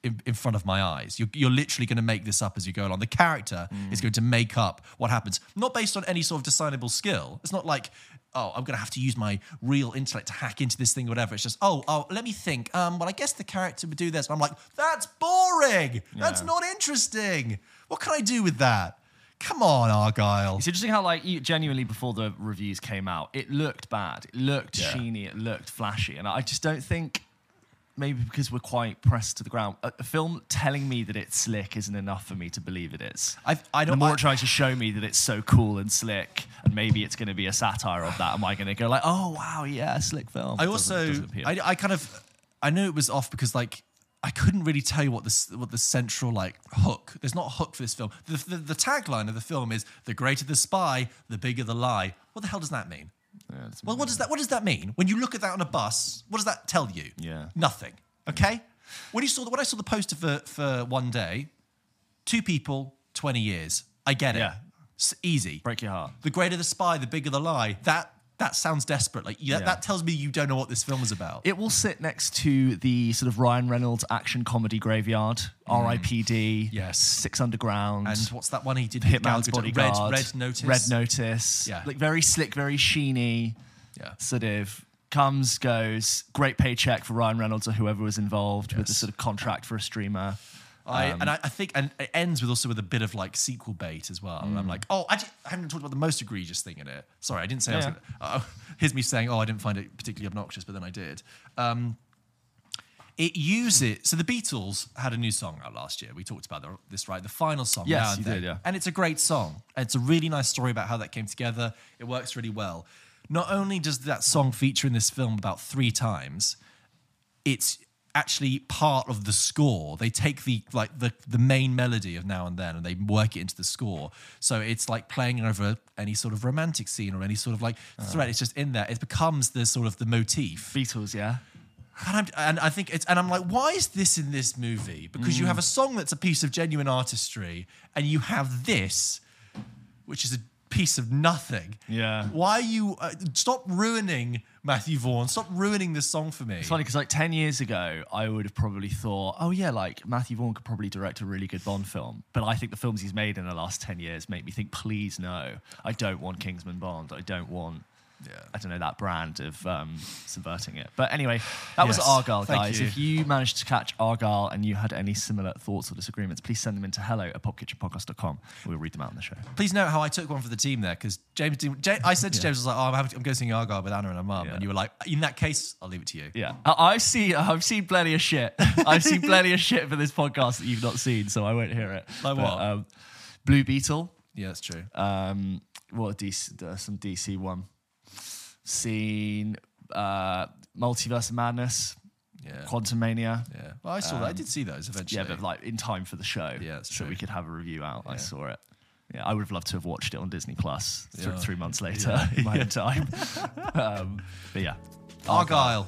in, in front of my eyes. You're, you're literally going to make this up as you go along. The character mm. is going to make up what happens, not based on any sort of discernible skill. It's not like, oh, I'm going to have to use my real intellect to hack into this thing or whatever. It's just, oh, oh, let me think. Um, well, I guess the character would do this. And I'm like, that's boring. Yeah. That's not interesting. What can I do with that? Come on, Argylle. It's interesting how, like, you, genuinely before the reviews came out, it looked bad. It looked yeah. sheeny. It looked flashy. And I just don't think, maybe because we're quite pressed to the ground, a, a film telling me that it's slick isn't enough for me to believe it is. I've, I don't, the more I, it tries to show me that it's so cool and slick, and maybe it's going to be a satire of that, am I going to go like, oh, wow, yeah, slick film. I also, doesn't, doesn't I, I kind of, I knew it was off because, like, I couldn't really tell you what the what the central like hook. There's not a hook for this film. The, the the tagline of the film is "The greater the spy, the bigger the lie." What the hell does that mean? Yeah, well, what does that what does that mean? When you look at that on a bus, what does that tell you? Yeah, nothing. Okay, yeah. When you saw the, when I saw the poster for, for One Day, two people, twenty years. I get it. Yeah. It's easy. Break your heart. The greater the spy, the bigger the lie. That that sounds desperate. Like yeah, yeah. That tells me you don't know what this film is about. It will sit next to the sort of Ryan Reynolds action comedy graveyard, mm. R I P D, yes, Six Underground, and what's that one he did? Hitman's Bodyguard, Red, Red Notice, Red Notice. Yeah, like very slick, very sheeny. Yeah, sort of. Comes, goes, great paycheck for Ryan Reynolds or whoever was involved yes. with the sort of contract for a streamer. I, um, and I, I think and it ends with also with a bit of like sequel bait as well. Mm. And I'm like, oh, I, just, I haven't talked about the most egregious thing in it. Sorry, I didn't say yeah. I was going to. Oh, here's me saying, oh, I didn't find it particularly obnoxious, but then I did. Um, it uses. So the Beatles had a new song out last year. We talked about this, right? The final song. Yes, you did, yeah. And it's a great song. And it's a really nice story about how that came together. It works really well. Not only does that song feature in this film about three times, it's actually part of the score. They take the like the, the main melody of Now and Then and they work it into the score. So it's like playing over any sort of romantic scene or any sort of like oh. thread. It's just in there. It becomes the sort of the motif. Beatles, yeah. And I'm, and I think it's and I'm like, why is this in this movie? Because mm. you have a song that's a piece of genuine artistry, and you have this, which is a piece of nothing. Yeah. Why are you... Uh, stop ruining Matthew Vaughn. Stop ruining this song for me. It's funny because like ten years ago, I would have probably thought, oh yeah, like Matthew Vaughn could probably direct a really good Bond film. But I think the films he's made in the last ten years make me think, please no, I don't want Kingsman Bond. I don't want... Yeah. I don't know, that brand of um, subverting it. But anyway, that yes. was Argylle, guys. You. If you managed to catch Argylle and you had any similar thoughts or disagreements, please send them in to hello at pop kitchen podcast dot com. We'll read them out on the show. Please note how I took one for the team there, because James, James, I said to yeah. James, I was like, oh, I'm, I'm going to sing Argylle with Anna and her mum. Yeah. And you were like, in that case, I'll leave it to you. Yeah. I, I see, I've seen plenty of shit. I've seen plenty of shit for this podcast that you've not seen, so I won't hear it. Like but, what? Um, Blue Beetle. Yeah, that's true. Um, well, D C, uh, some D C one. Seen uh, Multiverse of Madness, yeah. Quantumania. Yeah, well, I saw um, that. I did see those eventually. Yeah, but like in time for the show, yeah, that's so true. We could have a review out. Yeah. I saw it. Yeah, I would have loved to have watched it on Disney Plus yeah. three, three months later yeah. in my own time. um, but yeah, Argylle.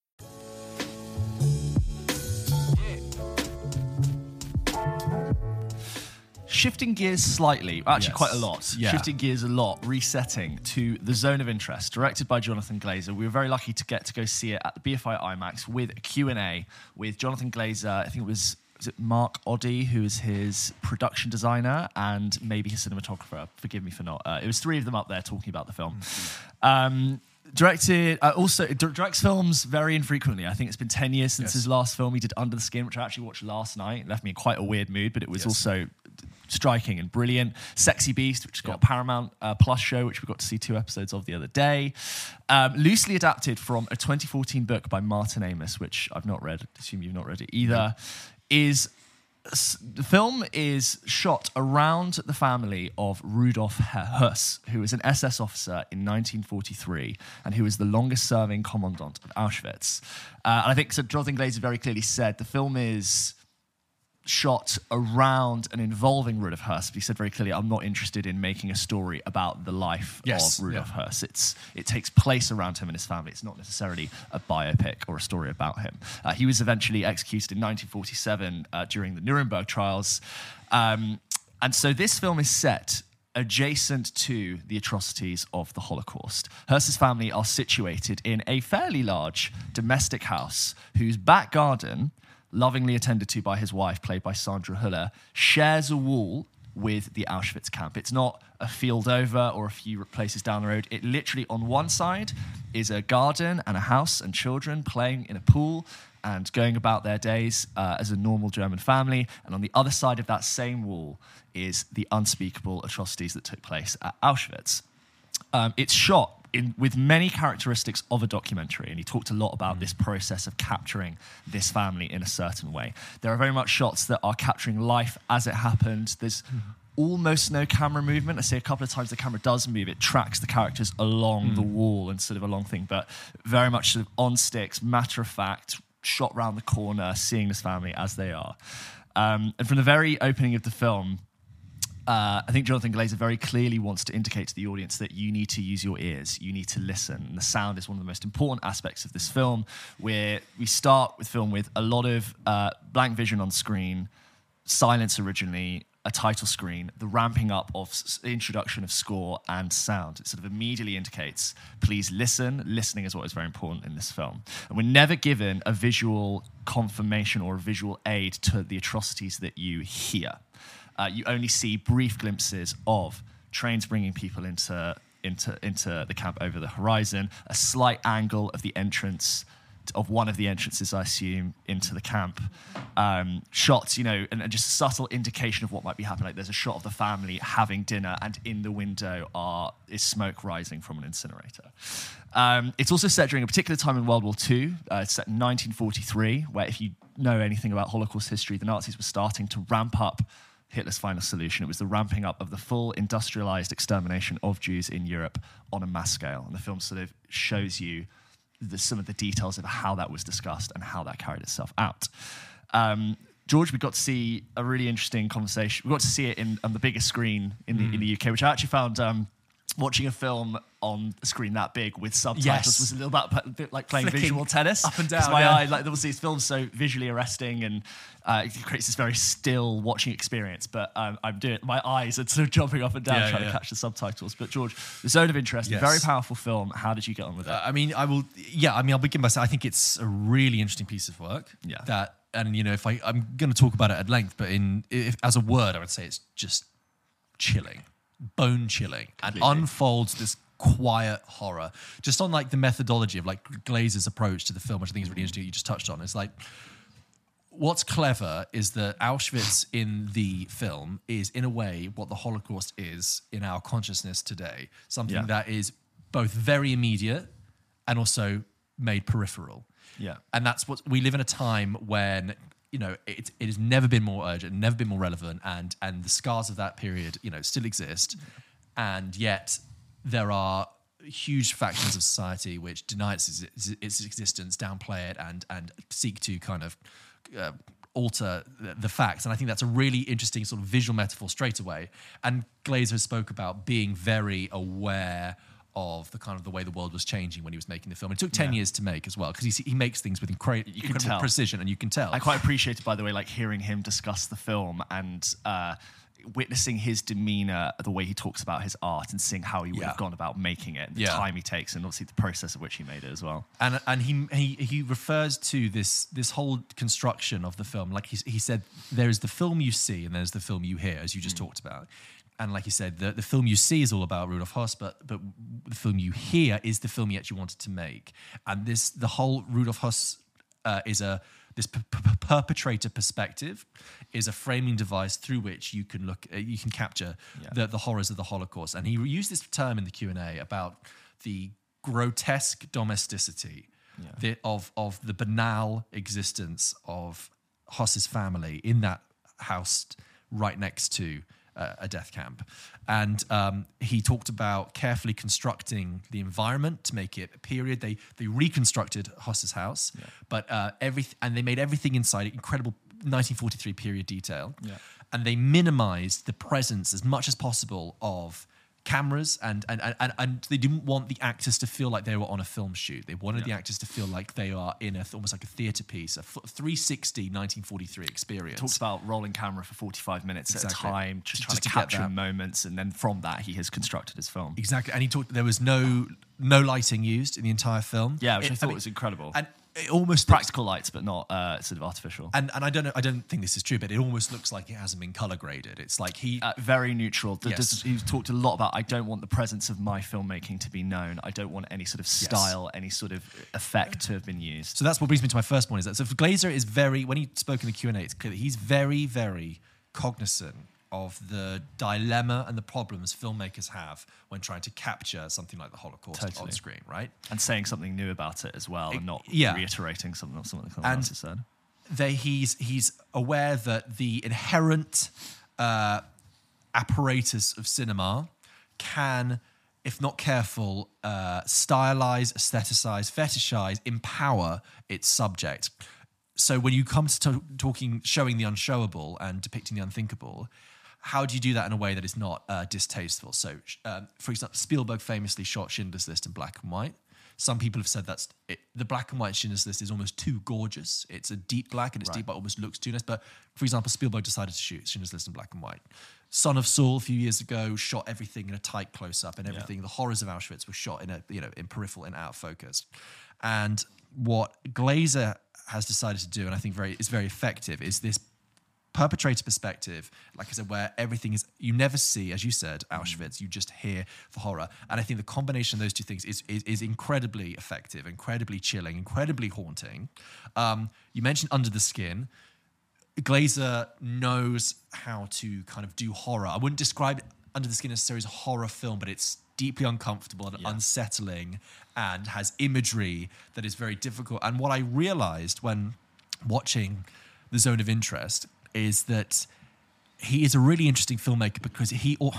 Shifting gears slightly, actually yes. quite a lot, yeah. shifting gears a lot, resetting to The Zone of Interest, directed by Jonathan Glazer. We were very lucky to get to go see it at the B F I IMAX with a Q and A with Jonathan Glazer. I think it was, was it Mark Oddy, who is his production designer and maybe his cinematographer. Forgive me for not. Uh, it was three of them up there talking about the film. Mm-hmm. Um, Directed, uh, also it directs films very infrequently. I think it's been ten years since yes. his last film. He did Under the Skin, which I actually watched last night. It left me in quite a weird mood, but it was yes. also striking and brilliant. Sexy Beast, which has got yep. a Paramount uh, Plus show, which we got to see two episodes of the other day. Um, loosely adapted from a twenty fourteen book by Martin Amis, which I've not read. I assume you've not read it either. Is The film is shot around the family of Rudolf Höss, who was an S S officer in nineteen forty-three and who was the longest-serving commandant of Auschwitz. Uh, and I think so Jonathan Glazer very clearly said the film is shot around and involving Rudolf Höss, but he said very clearly, I'm not interested in making a story about the life yes, of Rudolf yeah. Höss. It's, it takes place around him and his family. It's not necessarily a biopic or a story about him. Uh, he was eventually executed in nineteen forty-seven uh, during the Nuremberg trials. Um, and so this film is set adjacent to the atrocities of the Holocaust. Höss's family are situated in a fairly large domestic house whose back garden, lovingly attended to by his wife, played by Sandra Hüller, shares a wall with the Auschwitz camp. It's not a field over or a few places down the road. It literally, on one side, is a garden and a house and children playing in a pool and going about their days uh, as a normal German family. And on the other side of that same wall is the unspeakable atrocities that took place at Auschwitz. Um, it's shot in, with many characteristics of a documentary, and he talked a lot about mm. this process of capturing this family in a certain way. There are very much shots that are capturing life as it happened. There's mm. almost no camera movement. I see a couple of times the camera does move. It tracks the characters along mm. the wall and sort of along thing, but very much sort of on sticks, matter of fact, shot round the corner, seeing this family as they are. Um, and from the very opening of the film, Uh, I think Jonathan Glazer very clearly wants to indicate to the audience that you need to use your ears, you need to listen. And the sound is one of the most important aspects of this film, where we start with film with a lot of uh, blank vision on screen, silence originally, a title screen, the ramping up of s- introduction of score and sound. It sort of immediately indicates, please listen. Listening is what is very important in this film. And we're never given a visual confirmation or a visual aid to the atrocities that you hear. Uh, you only see brief glimpses of trains bringing people into, into, into the camp over the horizon, a slight angle of the entrance, of one of the entrances, I assume, into the camp. Um, shots, you know, and, and just subtle indication of what might be happening. Like there's a shot of the family having dinner, and in the window are is smoke rising from an incinerator. Um, it's also set during a particular time in World War Two. Uh, it's set in nineteen forty-three, where if you know anything about Holocaust history, the Nazis were starting to ramp up Hitler's final solution. It was the ramping up of the full industrialized extermination of Jews in Europe on a mass scale. And the film sort of shows you the, some of the details of how that was discussed and how that carried itself out. Um, George, we got to see a really interesting conversation. We got to see it in, on the biggest screen in the, mm. in the U K, which I actually found... Um, Watching a film on a screen that big with subtitles yes. was a little bit like playing Flicking visual tennis. Up and down. My yeah. eye, like, there was these films so visually arresting, and uh, it creates this very still watching experience. But um, I'm doing my eyes are sort of jumping up and down yeah, trying yeah. to catch the subtitles. But George, The Zone of Interest, yes. very powerful film. How did you get on with it? Uh, I mean, I will. Yeah, I mean, I'll begin by saying I think it's a really interesting piece of work. Yeah. That, and you know, if I, I'm going to talk about it at length, but in if, as a word, I would say it's just chilling. Bone-chilling and unfolds this quiet horror. Just on like the methodology of like Glazer's approach to the film, which I think is really interesting, you just touched on. It's like, what's clever is that Auschwitz in the film is in a way what the Holocaust is in our consciousness today. Something yeah. that is both very immediate and also made peripheral. Yeah. And that's what, we live in a time when... you know, it, it has never been more urgent, never been more relevant, and and the scars of that period, you know, still exist. Yeah. And yet there are huge factions of society which denies its, its existence, downplay it, and and seek to kind of uh, alter the, the facts. And I think that's a really interesting sort of visual metaphor straight away. And Glazer spoke about being very aware of the kind of the way the world was changing when he was making the film. It took ten yeah. years to make as well, because he he makes things with incre- incredible precision, and you can tell. I quite appreciated, by the way, like hearing him discuss the film and uh, witnessing his demeanor, the way he talks about his art, and seeing how he would yeah. have gone about making it, and the yeah. time he takes, and obviously the process of which he made it as well. And and he he he refers to this this whole construction of the film. Like he he said, there is the film you see, and there's the film you hear, as you just mm. talked about. And like you said, the, the film you see is all about Rudolf Höss, but but the film you hear is the film you actually wanted to make. And this, the whole Rudolf Höss uh, is a this p- p- perpetrator perspective, is a framing device through which you can look, uh, you can capture yeah. the, the horrors of the Holocaust. And he used this term in the Q and A about the grotesque domesticity yeah. the, of of the banal existence of Höss's family in that house right next to a death camp. And um, he talked about carefully constructing the environment to make it a period. They they reconstructed Höss's house, yeah. but uh, every and they made everything inside it incredible nineteen forty-three period detail. Yeah. And they minimized the presence as much as possible of cameras, and and, and and they didn't want the actors to feel like they were on a film shoot. They wanted yeah. the actors to feel like they are in a almost like a theatre piece, a three sixty nineteen forty-three experience. It talks about rolling camera for forty-five minutes exactly. at a time, just, just trying to, to capture moments, and then from that he has constructed his film. Exactly. And he talked, there was no no lighting used in the entire film. Yeah, which it, I thought I mean, was incredible. And it almost practical looks, lights, but not uh, sort of artificial. And and I don't know, I don't think this is true, but it almost looks like it hasn't been color graded. It's like he uh, very neutral. The, yes. He's talked a lot about, I don't want the presence of my filmmaking to be known. I don't want any sort of style, yes. any sort of effect to have been used. So that's what brings me to my first point. Is that so? Glazer is very, when he spoke in the Q and A, it's clear that he's very, very cognizant of the dilemma and the problems filmmakers have when trying to capture something like the Holocaust totally. on screen, right? And saying something new about it as well, it, and not yeah. reiterating something that someone else has said. They, he's, he's aware that the inherent uh, apparatus of cinema can, if not careful, uh, stylize, aestheticize, fetishize, empower its subject. So when you come to t- talking, showing the unshowable and depicting the unthinkable, how do you do that in a way that is not uh, distasteful? So, um, for example, Spielberg famously shot Schindler's List in black and white. Some people have said that the black and white Schindler's List is almost too gorgeous. It's a deep black, and it's right. deep black almost looks too nice. But, for example, Spielberg decided to shoot Schindler's List in black and white. Son of Saul a few years ago shot everything in a tight close-up, and everything, yeah. the horrors of Auschwitz were shot in a, you know, in peripheral and out focus. And what Glazer has decided to do, and I think very is very effective, is this perpetrator perspective, like I said, where everything is, you never see, as you said, Auschwitz, you just hear the horror. And I think the combination of those two things is is, is incredibly effective, incredibly chilling, incredibly haunting. Um, you mentioned Under the Skin. Glazer knows how to kind of do horror. I wouldn't describe Under the Skin necessarily as a horror film, but it's deeply uncomfortable and yeah. unsettling, and has imagery that is very difficult. And what I realized when watching The Zone of Interest is that he is a really interesting filmmaker, because he or,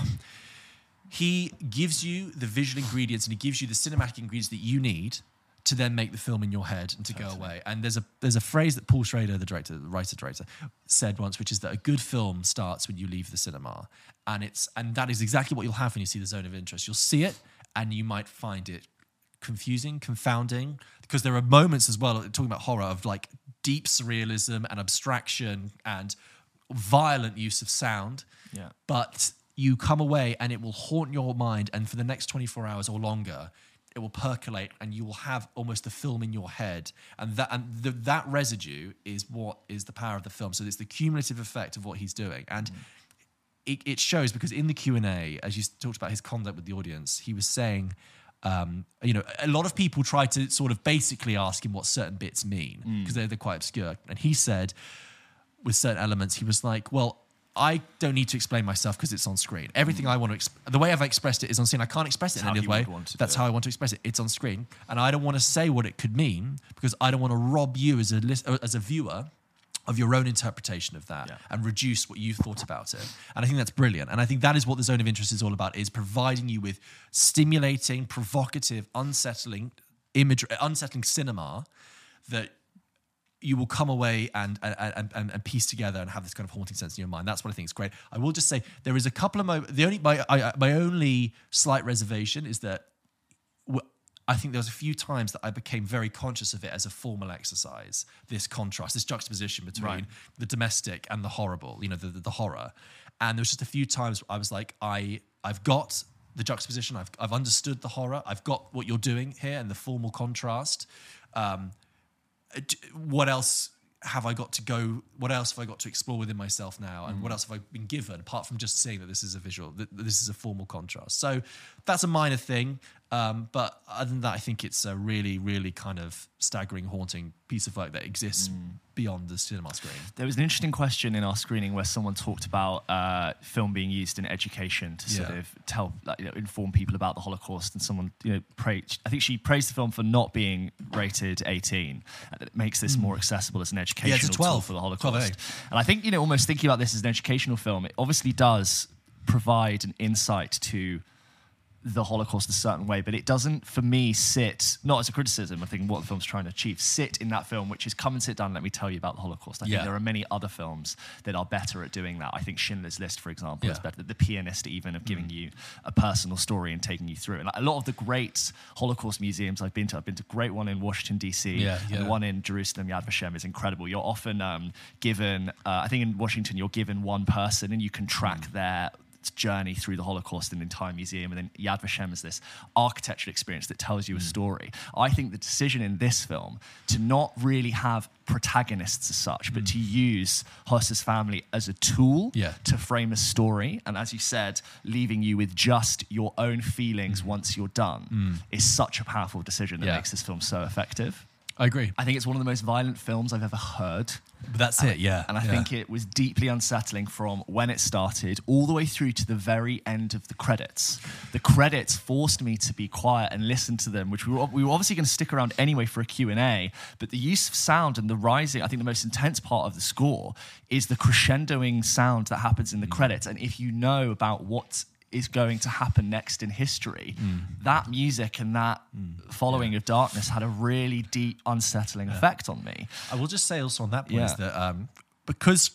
he gives you the visual ingredients and he gives you the cinematic ingredients that you need to then make the film in your head and to totally. go away. And there's a there's a phrase that Paul Schrader, the director, the writer director, said once, which is that a good film starts when you leave the cinema. And it's and that is exactly what you'll have when you see The Zone of Interest. You'll see it and you might find it confusing, confounding, because there are moments as well, talking about horror, of like deep surrealism and abstraction and violent use of sound. Yeah. But you come away and it will haunt your mind, and for the next twenty-four hours or longer, it will percolate, and you will have almost the film in your head. And that and the, that residue is what is the power of the film. So it's the cumulative effect of what he's doing. And mm. it, it shows, because in the Q and A, as you talked about his contact with the audience, he was saying, um, you know, a lot of people try to sort of basically ask him what certain bits mean, because mm. they're, they're quite obscure. And he said, with certain elements, he was like, well, I don't need to explain myself because it's on screen. Everything mm. I want to, exp- the way I've expressed it is on screen. I can't express it in any other way. That's how I want to express it. It's on screen. And I don't want to say what it could mean, because I don't want to rob you as a list- as a viewer of your own interpretation of that, yeah. and reduce what you thought about it. And I think that's brilliant. And I think that is what The Zone of Interest is all about, is providing you with stimulating, provocative, unsettling imagery, unsettling cinema that you will come away and and, and and piece together and have this kind of haunting sense in your mind. That's what I think is great. I will just say there is a couple of moments. The only my I, my only slight reservation is that I think there was a few times that I became very conscious of it as a formal exercise. This contrast, this juxtaposition between right. the domestic and the horrible. You know, the, the the horror. And there was just a few times I was like, I I've got the juxtaposition. I've I've understood the horror. I've got what you're doing here and the formal contrast. Um, what else have I got to go, what else have I got to explore within myself now, and mm. what else have I been given, apart from just seeing that this is a visual, that this is a formal contrast. So that's a minor thing, um, but other than that, I think it's a really, really kind of staggering, haunting piece of work that exists mm. beyond the cinema screen. There was an interesting question in our screening where someone talked about uh, film being used in education to sort yeah. of tell, like, you know, inform people about the Holocaust, and someone, you know, praised, I think she praised the film for not being rated eighteen, and that it makes this mm. more accessible as an education. Yeah, it's a twelve for the Holocaust. And I think, you know, almost thinking about this as an educational film, it obviously does provide an insight to the Holocaust a certain way, but it doesn't, for me, sit, not as a criticism, I think what the film's trying to achieve, sit in that film, which is come and sit down and let me tell you about the Holocaust. I yeah. think there are many other films that are better at doing that. I think Schindler's List, for example, yeah. is better. The Pianist, even, of giving mm. you a personal story and taking you through it. And a lot of the great Holocaust museums I've been to, I've been to a great one in Washington, D C, yeah, yeah. and the one in Jerusalem, Yad Vashem, is incredible. You're often um, given, uh, I think in Washington, you're given one person and you can track mm. their journey through the Holocaust in the entire museum, and then Yad Vashem is this architectural experience that tells you a story. I think the decision in this film to not really have protagonists as such, but mm. to use Höss's family as a tool yeah. to frame a story, and as you said, leaving you with just your own feelings mm. once you're done, mm. is such a powerful decision that yeah. makes this film so effective. I agree. I think it's one of the most violent films I've ever heard. But that's and, it, yeah. And I yeah. think it was deeply unsettling from when it started all the way through to the very end of the credits. The credits forced me to be quiet and listen to them, which we were, we were obviously going to stick around anyway for a Q and A, but the use of sound and the rising, I think the most intense part of the score is the crescendoing sound that happens in the mm. credits. And if you know about what is going to happen next in history, mm. that music and that mm. following yeah. of darkness had a really deep, unsettling yeah. effect on me. I will just say also on that point yeah. is that um, because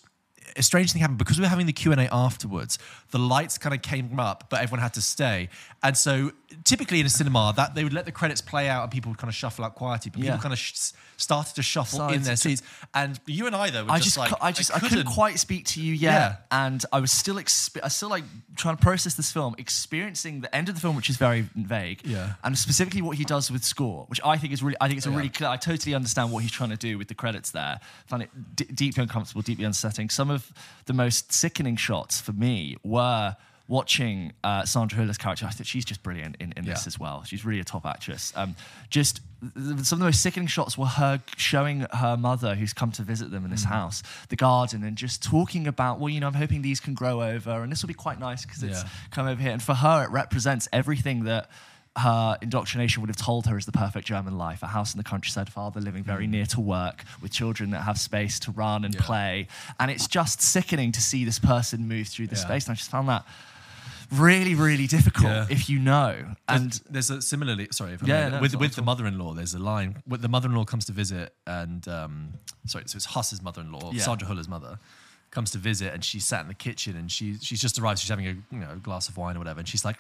a strange thing happened, because we were having the Q and A afterwards, the lights kind of came up, but everyone had to stay. And so typically in a cinema, that they would let the credits play out and people would kind of shuffle out quietly, but yeah. people kind of sh- started to shuffle started in their seats. And you and I, though, were I just, just like... Cu- I, just, I, couldn't, I couldn't quite speak to you yet. Yeah. And I was still, exp- I was still like trying to process this film, experiencing the end of the film, which is very vague, yeah. and specifically what he does with score, which I think is really... I think it's a yeah. really clear... I totally understand what he's trying to do with the credits there. I found it d- deeply uncomfortable, deeply unsettling. Some of the most sickening shots for me were watching uh, Sandra Hüller's character. I think she's just brilliant in, in this yeah. as well. She's really a top actress. Um, just th- some of the most sickening shots were her showing her mother, who's come to visit them in this mm. house, the garden, and just talking about, well, you know, I'm hoping these can grow over, and this will be quite nice because it's yeah. come over here. And for her, it represents everything that her indoctrination would have told her is the perfect German life: a house in the countryside, father living very near to work, with children that have space to run and yeah. play. And it's just sickening to see this person move through this yeah. space. And I just found that really, really difficult yeah. if you know. And there's, there's a similarly, sorry, if I'm yeah, no, with with the mother-in-law, there's a line where the mother-in-law comes to visit, and um, sorry, so it's Huss's mother-in-law, yeah. Sandra Hüller's mother, comes to visit, and she's sat in the kitchen, and she she's just arrived, she's having a you know glass of wine or whatever, and she's like,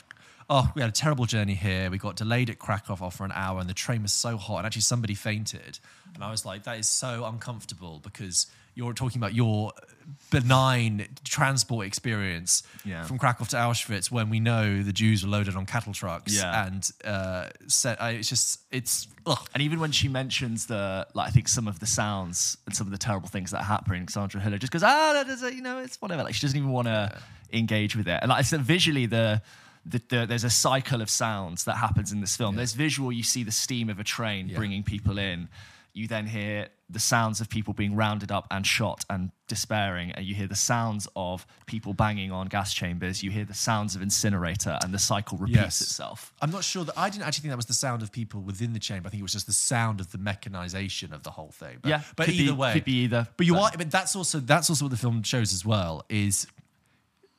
oh, we had a terrible journey here. We got delayed at Krakow for an hour and the train was so hot and actually somebody fainted. And I was like, that is so uncomfortable because you're talking about your benign transport experience yeah. from Krakow to Auschwitz when we know the Jews were loaded on cattle trucks. Yeah. And uh, set, I, it's just, it's... Ugh. And even when she mentions the, like, I think some of the sounds and some of the terrible things that happen, Sandra Hüller just goes, ah, oh, you know, it's whatever. Like, she doesn't even want to yeah. engage with it. And like I said, visually, the... The, the, there's a cycle of sounds that happens in this film. Yeah. There's visual, you see the steam of a train yeah. bringing people in. You then hear the sounds of people being rounded up and shot and despairing. And you hear the sounds of people banging on gas chambers. You hear the sounds of incinerator, and the cycle repeats yes. itself. I'm not sure that, I didn't actually think that was the sound of people within the chamber. I think it was just the sound of the mechanization of the whole thing. But, yeah, but could either be, way. Could be either. But you but. are, but that's also, that's also what the film shows as well, is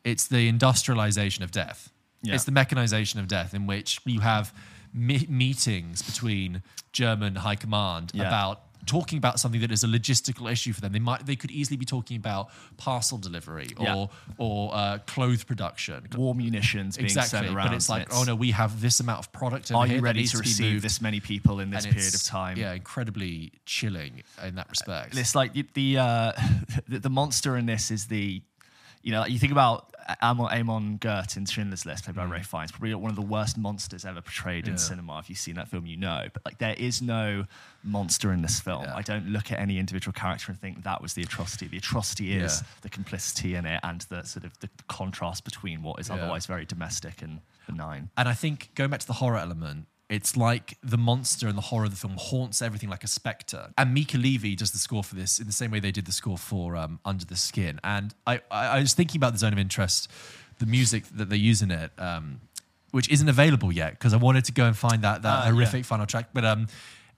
it's the industrialization of death. Yeah. It's the mechanization of death, in which you have me- meetings between German high command yeah. about talking about something that is a logistical issue for them. They might, they could easily be talking about parcel delivery or yeah. or uh, clothes production, war munitions being exactly. sent around. But it's like, it's, oh no, we have this amount of product. Over are you here ready that needs to receive moved. This many people in this and period of time? Yeah, incredibly chilling in that respect. It's like the uh, the, the monster in this is the, you know, you think about Amon Gert in Schindler's List, played by mm. Ralph Fiennes, probably one of the worst monsters ever portrayed yeah. in cinema. If you've seen that film, you know. But like, there is no monster in this film. Yeah. I don't look at any individual character and think that was the atrocity. The atrocity is yeah. the complicity in it, and the sort of the contrast between what is yeah. otherwise very domestic and benign. And I think, going back to the horror element, it's like the monster and the horror of the film haunts everything like a spectre. And Mika Levy does the score for this in the same way they did the score for um, Under the Skin. And I, I, I was thinking about The Zone of Interest, the music that they use in it, um, which isn't available yet, because I wanted to go and find that that uh, horrific yeah. final track. But um,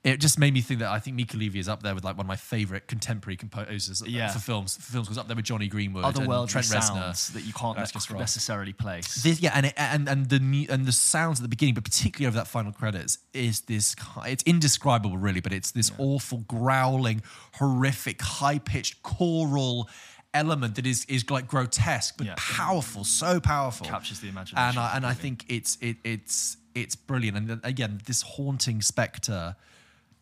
it just made me think that I think Mika Levy is up there with like one of my favourite contemporary composers yeah. for films. For films, was up there with Johnny Greenwood and Trent Reznor, that you can't necessarily, necessarily place. This, yeah, and it, and and the and the sounds at the beginning, but particularly over that final credits, is this. It's indescribable, really, but it's this yeah. awful, growling, horrific, high-pitched choral element that is is like grotesque but yeah. powerful, so powerful. It captures the imagination. And I, and I think it's it it's it's brilliant. And then, again, this haunting spectre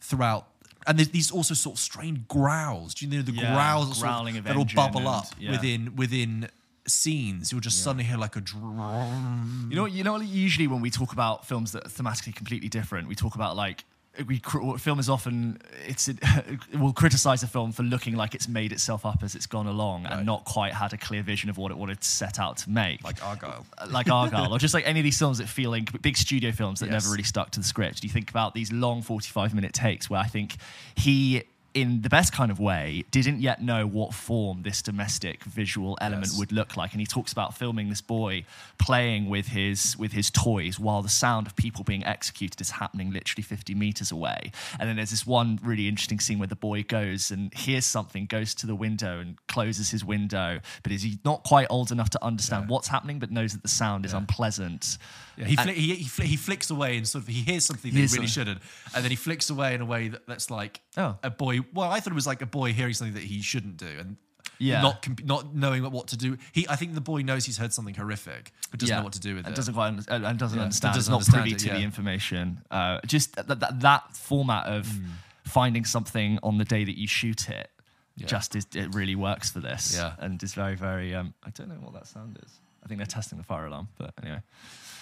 throughout, and there's these also sort of strained growls. Do you know the yeah, growls sort of, that'll bubble and, up yeah. within within scenes? You'll just yeah. suddenly hear like a drum. You know, you know. Usually when we talk about films that are thematically completely different, we talk about like we film is often it's it, it will criticize a film for looking like it's made itself up as it's gone along, right, and not quite had a clear vision of what it wanted to set out to make, like Argylle like Argylle or just like any of these films that feel like big studio films that yes. never really stuck to the script. You think about these long forty-five minute takes where I think he, in the best kind of way, didn't yet know what form this domestic visual element yes. would look like. And he talks about filming this boy playing with his with his toys while the sound of people being executed is happening literally fifty meters away. And then there's this one really interesting scene where the boy goes and hears something, goes to the window and closes his window, but is he not quite old enough to understand yeah. what's happening, but knows that the sound yeah. is unpleasant. Yeah, he, fl- he, he, fl- he flicks away and sort of, he hears something he that he really something. shouldn't. And then he flicks away in a way that, that's like oh. a boy. Well, I thought it was like a boy hearing something that he shouldn't do and yeah. not comp- not knowing what to do. He, I think the boy knows he's heard something horrific, but doesn't yeah. know what to do with and it. Doesn't quite un- and doesn't yeah. understand. Doesn't not understand privy it, to yeah. the information. Uh, just that, that, that format of mm. finding something on the day that you shoot it yeah. just is, it really works for this. Yeah. And it's very, very, um, I don't know what that sound is. I think they're testing the fire alarm, but anyway.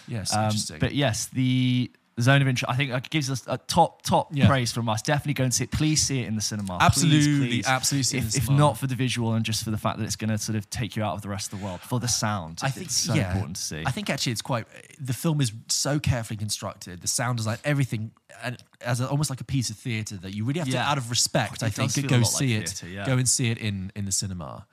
Yes, um, interesting. But yes, the Zone of Interest, I think it gives us a top, top yeah. praise from us. Definitely go and see it. Please see it in the cinema. Absolutely, please, please. absolutely see it in the cinema. If not for the visual and just for the fact that it's going to sort of take you out of the rest of the world, for the sound, I think, it's so yeah. important to see. I think actually it's quite, the film is so carefully constructed, the sound design, everything, and as a, almost like a piece of theatre that you really have to, yeah. out of respect, oh, I think, go see like it, theater, yeah. go and see it in, in the cinema.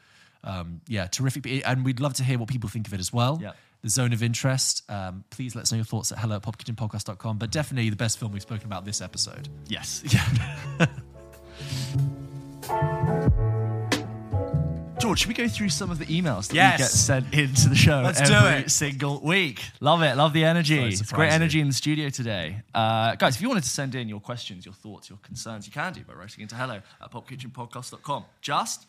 Um, yeah, terrific. And we'd love to hear what people think of it as well. Yeah. The Zone of Interest. Um, please let us know your thoughts at hello at pop kitchen podcast dot com. But definitely the best film we've spoken about this episode. Yes. Yeah. George, should we go through some of the emails that yes. we get sent into the show Let's every do it. single week? Love it. Love the energy. Sorry, it's great energy in the studio today. Uh, guys, if you wanted to send in your questions, your thoughts, your concerns, you can do by writing into hello at pop kitchen podcast dot com. Just...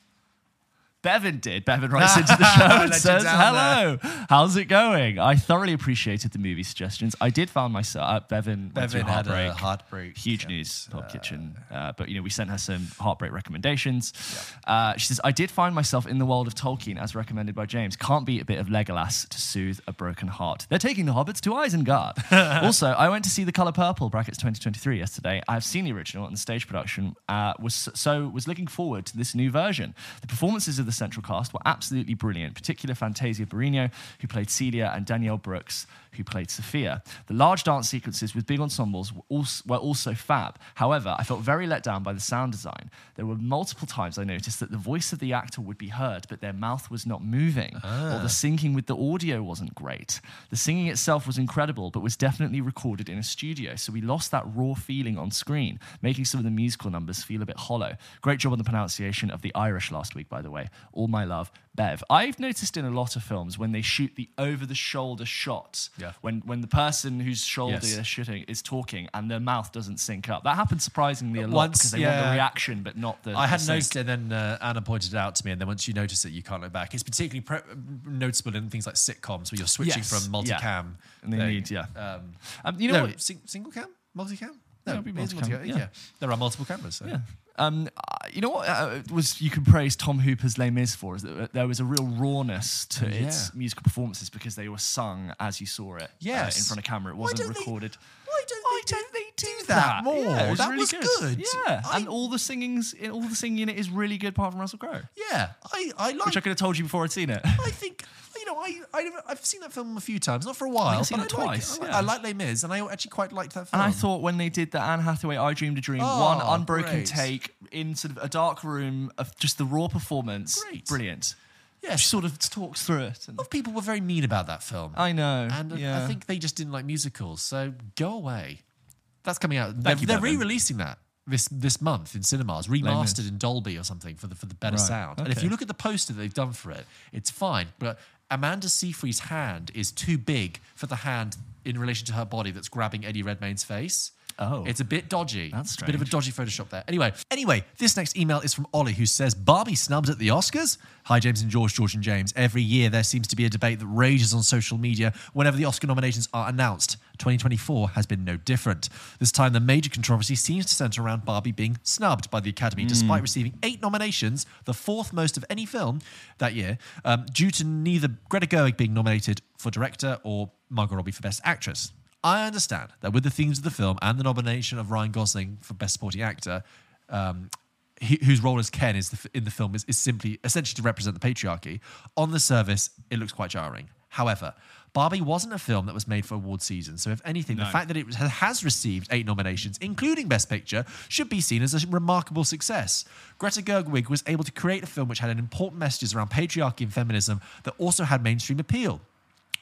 Bevan did. Bevan writes into the show and says, hello, there. how's it going? I thoroughly appreciated the movie suggestions. I did find myself... Uh, Bevan, Bevan went heartbreak, had a heartbreak. Huge yeah. news, Pop uh, Kitchen. Uh, but, you know, we sent her some heartbreak recommendations. Yeah. Uh, she says, I did find myself in the world of Tolkien, as recommended by James. Can't beat a bit of Legolas to soothe a broken heart. They're taking the hobbits to Isengard. Also, I went to see The Colour Purple, brackets twenty twenty-three, yesterday. I've seen the original and the stage production. Uh, was So was looking forward to this new version. The performances of the central cast were absolutely brilliant, particularly Fantasia Barrino, who played Celia, and Danielle Brooks, who played Sophia. The large dance sequences with big ensembles were also, were also fab. However, I felt very let down by the sound design. There were multiple times I noticed that the voice of the actor would be heard, but their mouth was not moving, ah. or the syncing with the audio wasn't great. The singing itself was incredible, but was definitely recorded in a studio, so we lost that raw feeling on screen, making some of the musical numbers feel a bit hollow. Great job on the pronunciation of the Irish last week, by the way. All my love, Bev. I've noticed in a lot of films when they shoot the over-the-shoulder shots, yeah. when when the person whose shoulder yes. they're shooting is talking and their mouth doesn't sync up. That happens surprisingly a lot because they yeah. want the reaction but not the I the had sync. noticed it, and then uh, Anna pointed it out to me, and then once you notice it, you can't look back. It's particularly pre- noticeable in things like sitcoms where you're switching yes. from multicam. Yeah. And they thing. need, yeah. Um, um, you know no, what? Sing- single cam? Multicam? No, yeah, it'd be multi-cam. multi-cam. Yeah. yeah. There are multiple cameras. So. Yeah. Um, you know what uh, was you could praise Tom Hooper's Les Mis for is that there was a real rawness to yeah. its musical performances because they were sung as you saw it yes. uh, in front of camera. It wasn't why recorded. They, why don't why they, don't they do, do that, that more? Yeah, was that really was good. good. Yeah, I, and all the singings, in, all the singing in it is really good, apart from Russell Crowe. Yeah, I, I like. Which I could have told you before I'd seen it. I think. You know, I, I, I've seen that film a few times, not for a while. I've seen it twice. Like, yeah. I like Les Mis, and I actually quite liked that film. And I thought when they did the Anne Hathaway I Dreamed a Dream, oh, one unbroken great. take in sort of a dark room of just the raw performance, great. brilliant. Yeah, she sort of talks through it. And a lot of people were very mean about that film. I know. And yeah. I think they just didn't like musicals, so go away. That's coming out. They're, they're re-releasing that. This this month in cinemas, remastered in Dolby or something for the for the better right. sound. Okay. And if you look at the poster they've done for it, it's fine. But Amanda Seyfried's hand is too big for the hand in relation to her body that's grabbing Eddie Redmayne's face. Oh, it's a bit dodgy. That's strange. It's a bit of a dodgy Photoshop there. Anyway, anyway, this next email is from Ollie, who says, Barbie snubs at the Oscars? Hi, James and George, George and James. Every year there seems to be a debate that rages on social media whenever the Oscar nominations are announced. twenty twenty-four has been no different. This time, the major controversy seems to centre around Barbie being snubbed by the Academy, mm. despite receiving eight nominations, the fourth most of any film that year, um, due to neither Greta Gerwig being nominated for director or Margot Robbie for Best Actress. I understand that with the themes of the film and the nomination of Ryan Gosling for Best Supporting Actor, um, he, whose role as Ken is the, in the film is, is simply essentially to represent the patriarchy, on the surface, it looks quite jarring. However, Barbie wasn't a film that was made for award season, so if anything, no. the fact that it has received eight nominations, including Best Picture, should be seen as a remarkable success. Greta Gerwig was able to create a film which had an important messages around patriarchy and feminism that also had mainstream appeal.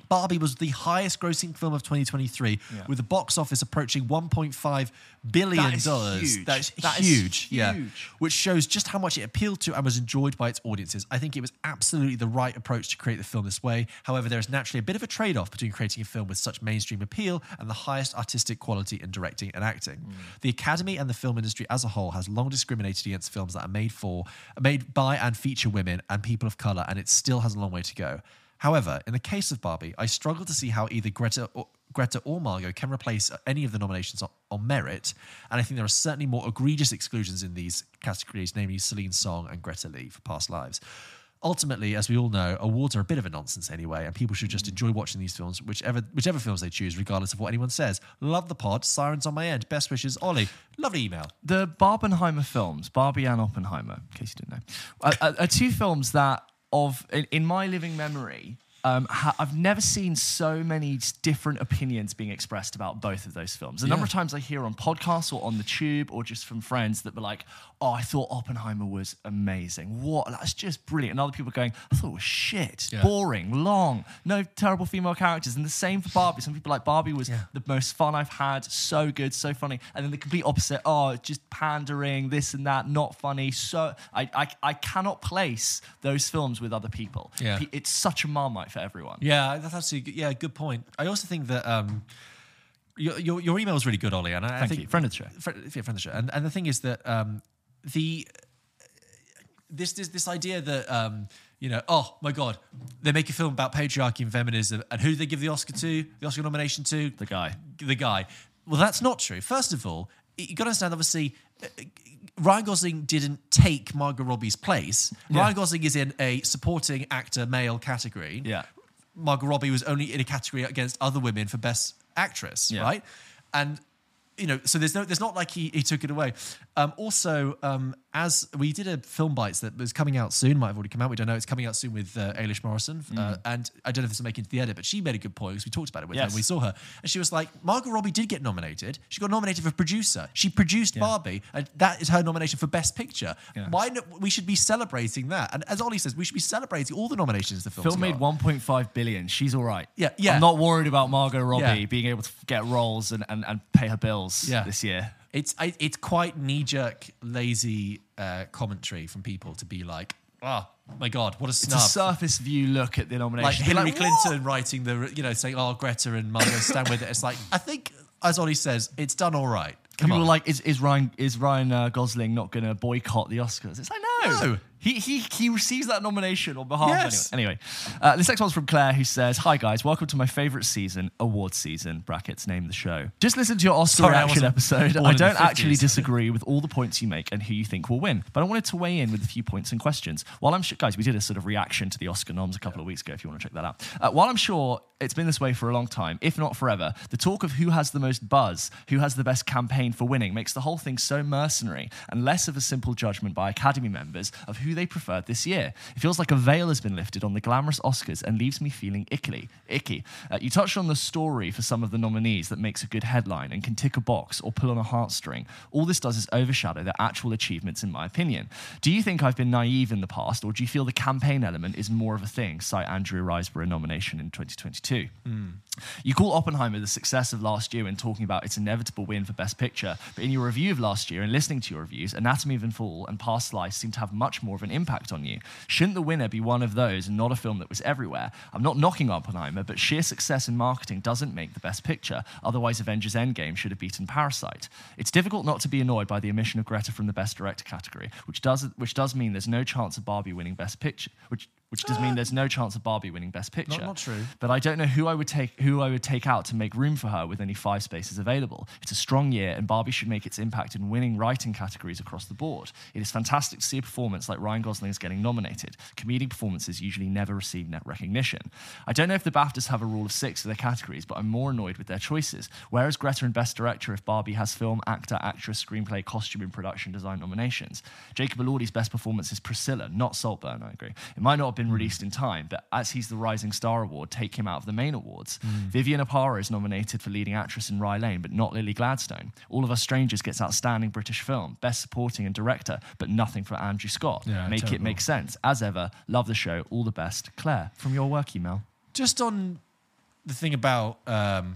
Barbie was the highest-grossing film of twenty twenty-three, yeah. with the box office approaching one point five billion dollars. That is huge. That is, that huge, is huge, yeah. Which shows just how much it appealed to and was enjoyed by its audiences. I think it was absolutely the right approach to create the film this way. However, there is naturally a bit of a trade-off between creating a film with such mainstream appeal and the highest artistic quality in directing and acting. Mm. The Academy and the film industry as a whole has long discriminated against films that are made for, made by and feature women and people of colour, and it still has a long way to go. However, in the case of Barbie, I struggle to see how either Greta or, Greta or Margot can replace any of the nominations on, on merit, and I think there are certainly more egregious exclusions in these categories, namely Céline Song and Greta Lee for Past Lives. Ultimately, as we all know, awards are a bit of a nonsense anyway, and people should just enjoy watching these films, whichever whichever films they choose, regardless of what anyone says. Love the pod. Sirens on my end. Best wishes, Ollie. Lovely email. The Barbenheimer films, Barbie and Oppenheimer, in case you didn't know, are, are, are two films that... Of in, in my living memory, um, ha- I've never seen so many different opinions being expressed about both of those films. The yeah. number of times I hear on podcasts or on the tube or just from friends that were like, "Oh, I thought Oppenheimer was amazing. What? That's just brilliant." And other people going, "I thought it was shit, yeah. boring, long, no terrible female characters." And the same for Barbie. Some people like Barbie was yeah. the most fun I've had. So good, so funny. And then the complete opposite. Oh, just pandering, this and that, not funny. So I, I, I cannot place those films with other people. Yeah. It's such a marmite for everyone. Yeah, that's absolutely. Yeah, good point. I also think that. Um, Your, your your email is really good, Ollie, and I, Thank I think you. friend of the show. Friend, yeah, friend of the show. And and the thing is that um, the this this this idea that um, you know, oh my God, they make a film about patriarchy and feminism, and who do they give the Oscar to? The Oscar nomination to the guy, the guy. Well, that's not true. First of all, you got to understand. Obviously, Ryan Gosling didn't take Margot Robbie's place. Yeah. Ryan Gosling is in a supporting actor male category. Yeah, Margot Robbie was only in a category against other women for best actress, yeah. right? And you know, so there's no, there's not like he he took it away. Um, also, um, as we did a Film Bites that was coming out soon, might have already come out, we don't know. It's coming out soon with uh, Ailish Morrison, mm. uh, and I don't know if this will make it into the edit, but she made a good point because we talked about it with yes. her and we saw her, and she was like, Margot Robbie did get nominated. She got nominated for producer. She produced yeah. Barbie, and that is her nomination for Best Picture. Yeah. Why no, we should be celebrating that? And as Ollie says, we should be celebrating all the nominations the film film made. one point five billion. She's all right. Yeah, yeah. I'm not worried about Margot Robbie yeah. being able to get roles and and, and pay her bills yeah. this year. It's I, it's quite knee-jerk, lazy uh, commentary from people to be like, oh, my God, what a snub. It's a surface view look at the nomination. Like Hillary like, Clinton writing the, you know, saying, oh, Greta and Margot, stand with it. It's like, I think, as Ollie says, it's done all right. Come people on. Are like, is, is Ryan is Ryan uh, Gosling not going to boycott the Oscars? It's like, no. No. He, he, he receives that nomination on behalf yes. of anyone. Anyway, uh, this next one's from Claire, who says, hi, guys. Welcome to my favourite season, award season, brackets, name the show. Just listen to your Oscar Sorry, reaction I episode. I don't actually disagree with all the points you make and who you think will win, but I wanted to weigh in with a few points and questions. While I'm sure, guys, we did a sort of reaction to the Oscar noms a couple yeah. of weeks ago, if you want to check that out. Uh, while I'm sure it's been this way for a long time, if not forever, the talk of who has the most buzz, who has the best campaign for winning, makes the whole thing so mercenary and less of a simple judgment by Academy members of who they preferred this year. It feels like a veil has been lifted on the glamorous Oscars and leaves me feeling ickily, icky. Uh, you touched on the story for some of the nominees that makes a good headline and can tick a box or pull on a heartstring. All this does is overshadow their actual achievements, in my opinion. Do you think I've been naive in the past, or do you feel the campaign element is more of a thing, cite Andrea Riseborough nomination in twenty twenty-two? Mm. You call Oppenheimer the success of last year when talking about its inevitable win for Best Picture, but in your review of last year and listening to your reviews, Anatomy of a Fall and Past Lives seem to have much more of an impact on you. Shouldn't the winner be one of those and not a film that was everywhere? I'm not knocking Oppenheimer, but sheer success in marketing doesn't make the Best Picture. Otherwise, Avengers Endgame should have beaten Parasite. It's difficult not to be annoyed by the omission of Greta from the Best Director category, which does which does mean there's no chance of Barbie winning Best Picture, which which does mean there's no chance of Barbie winning Best Picture. Not, not true. But I don't know who I would take who I would take out to make room for her with only five spaces available. It's a strong year, and Barbie should make its impact in winning writing categories across the board. It is fantastic to see a performance like Ryan Gosling's getting nominated. Comedic performances usually never receive net recognition. I don't know if the BAFTAs have a rule of six for their categories, but I'm more annoyed with their choices. Where is Greta in Best Director if Barbie has film, actor, actress, screenplay, costume, and production design nominations? Jacob Elordi's best performance is Priscilla, not Saltburn, I agree. It might not have been released in time, but as he's the Rising Star Award, take him out of the main awards. Mm. Vivian Aparo is nominated for leading actress in Rye Lane, but not Lily Gladstone. All of Us Strangers gets outstanding British film, best supporting and director, but nothing for Andrew Scott. Yeah, make terrible. It make sense. As ever, love the show. All the best. Claire, from your work email. Just on the thing about um,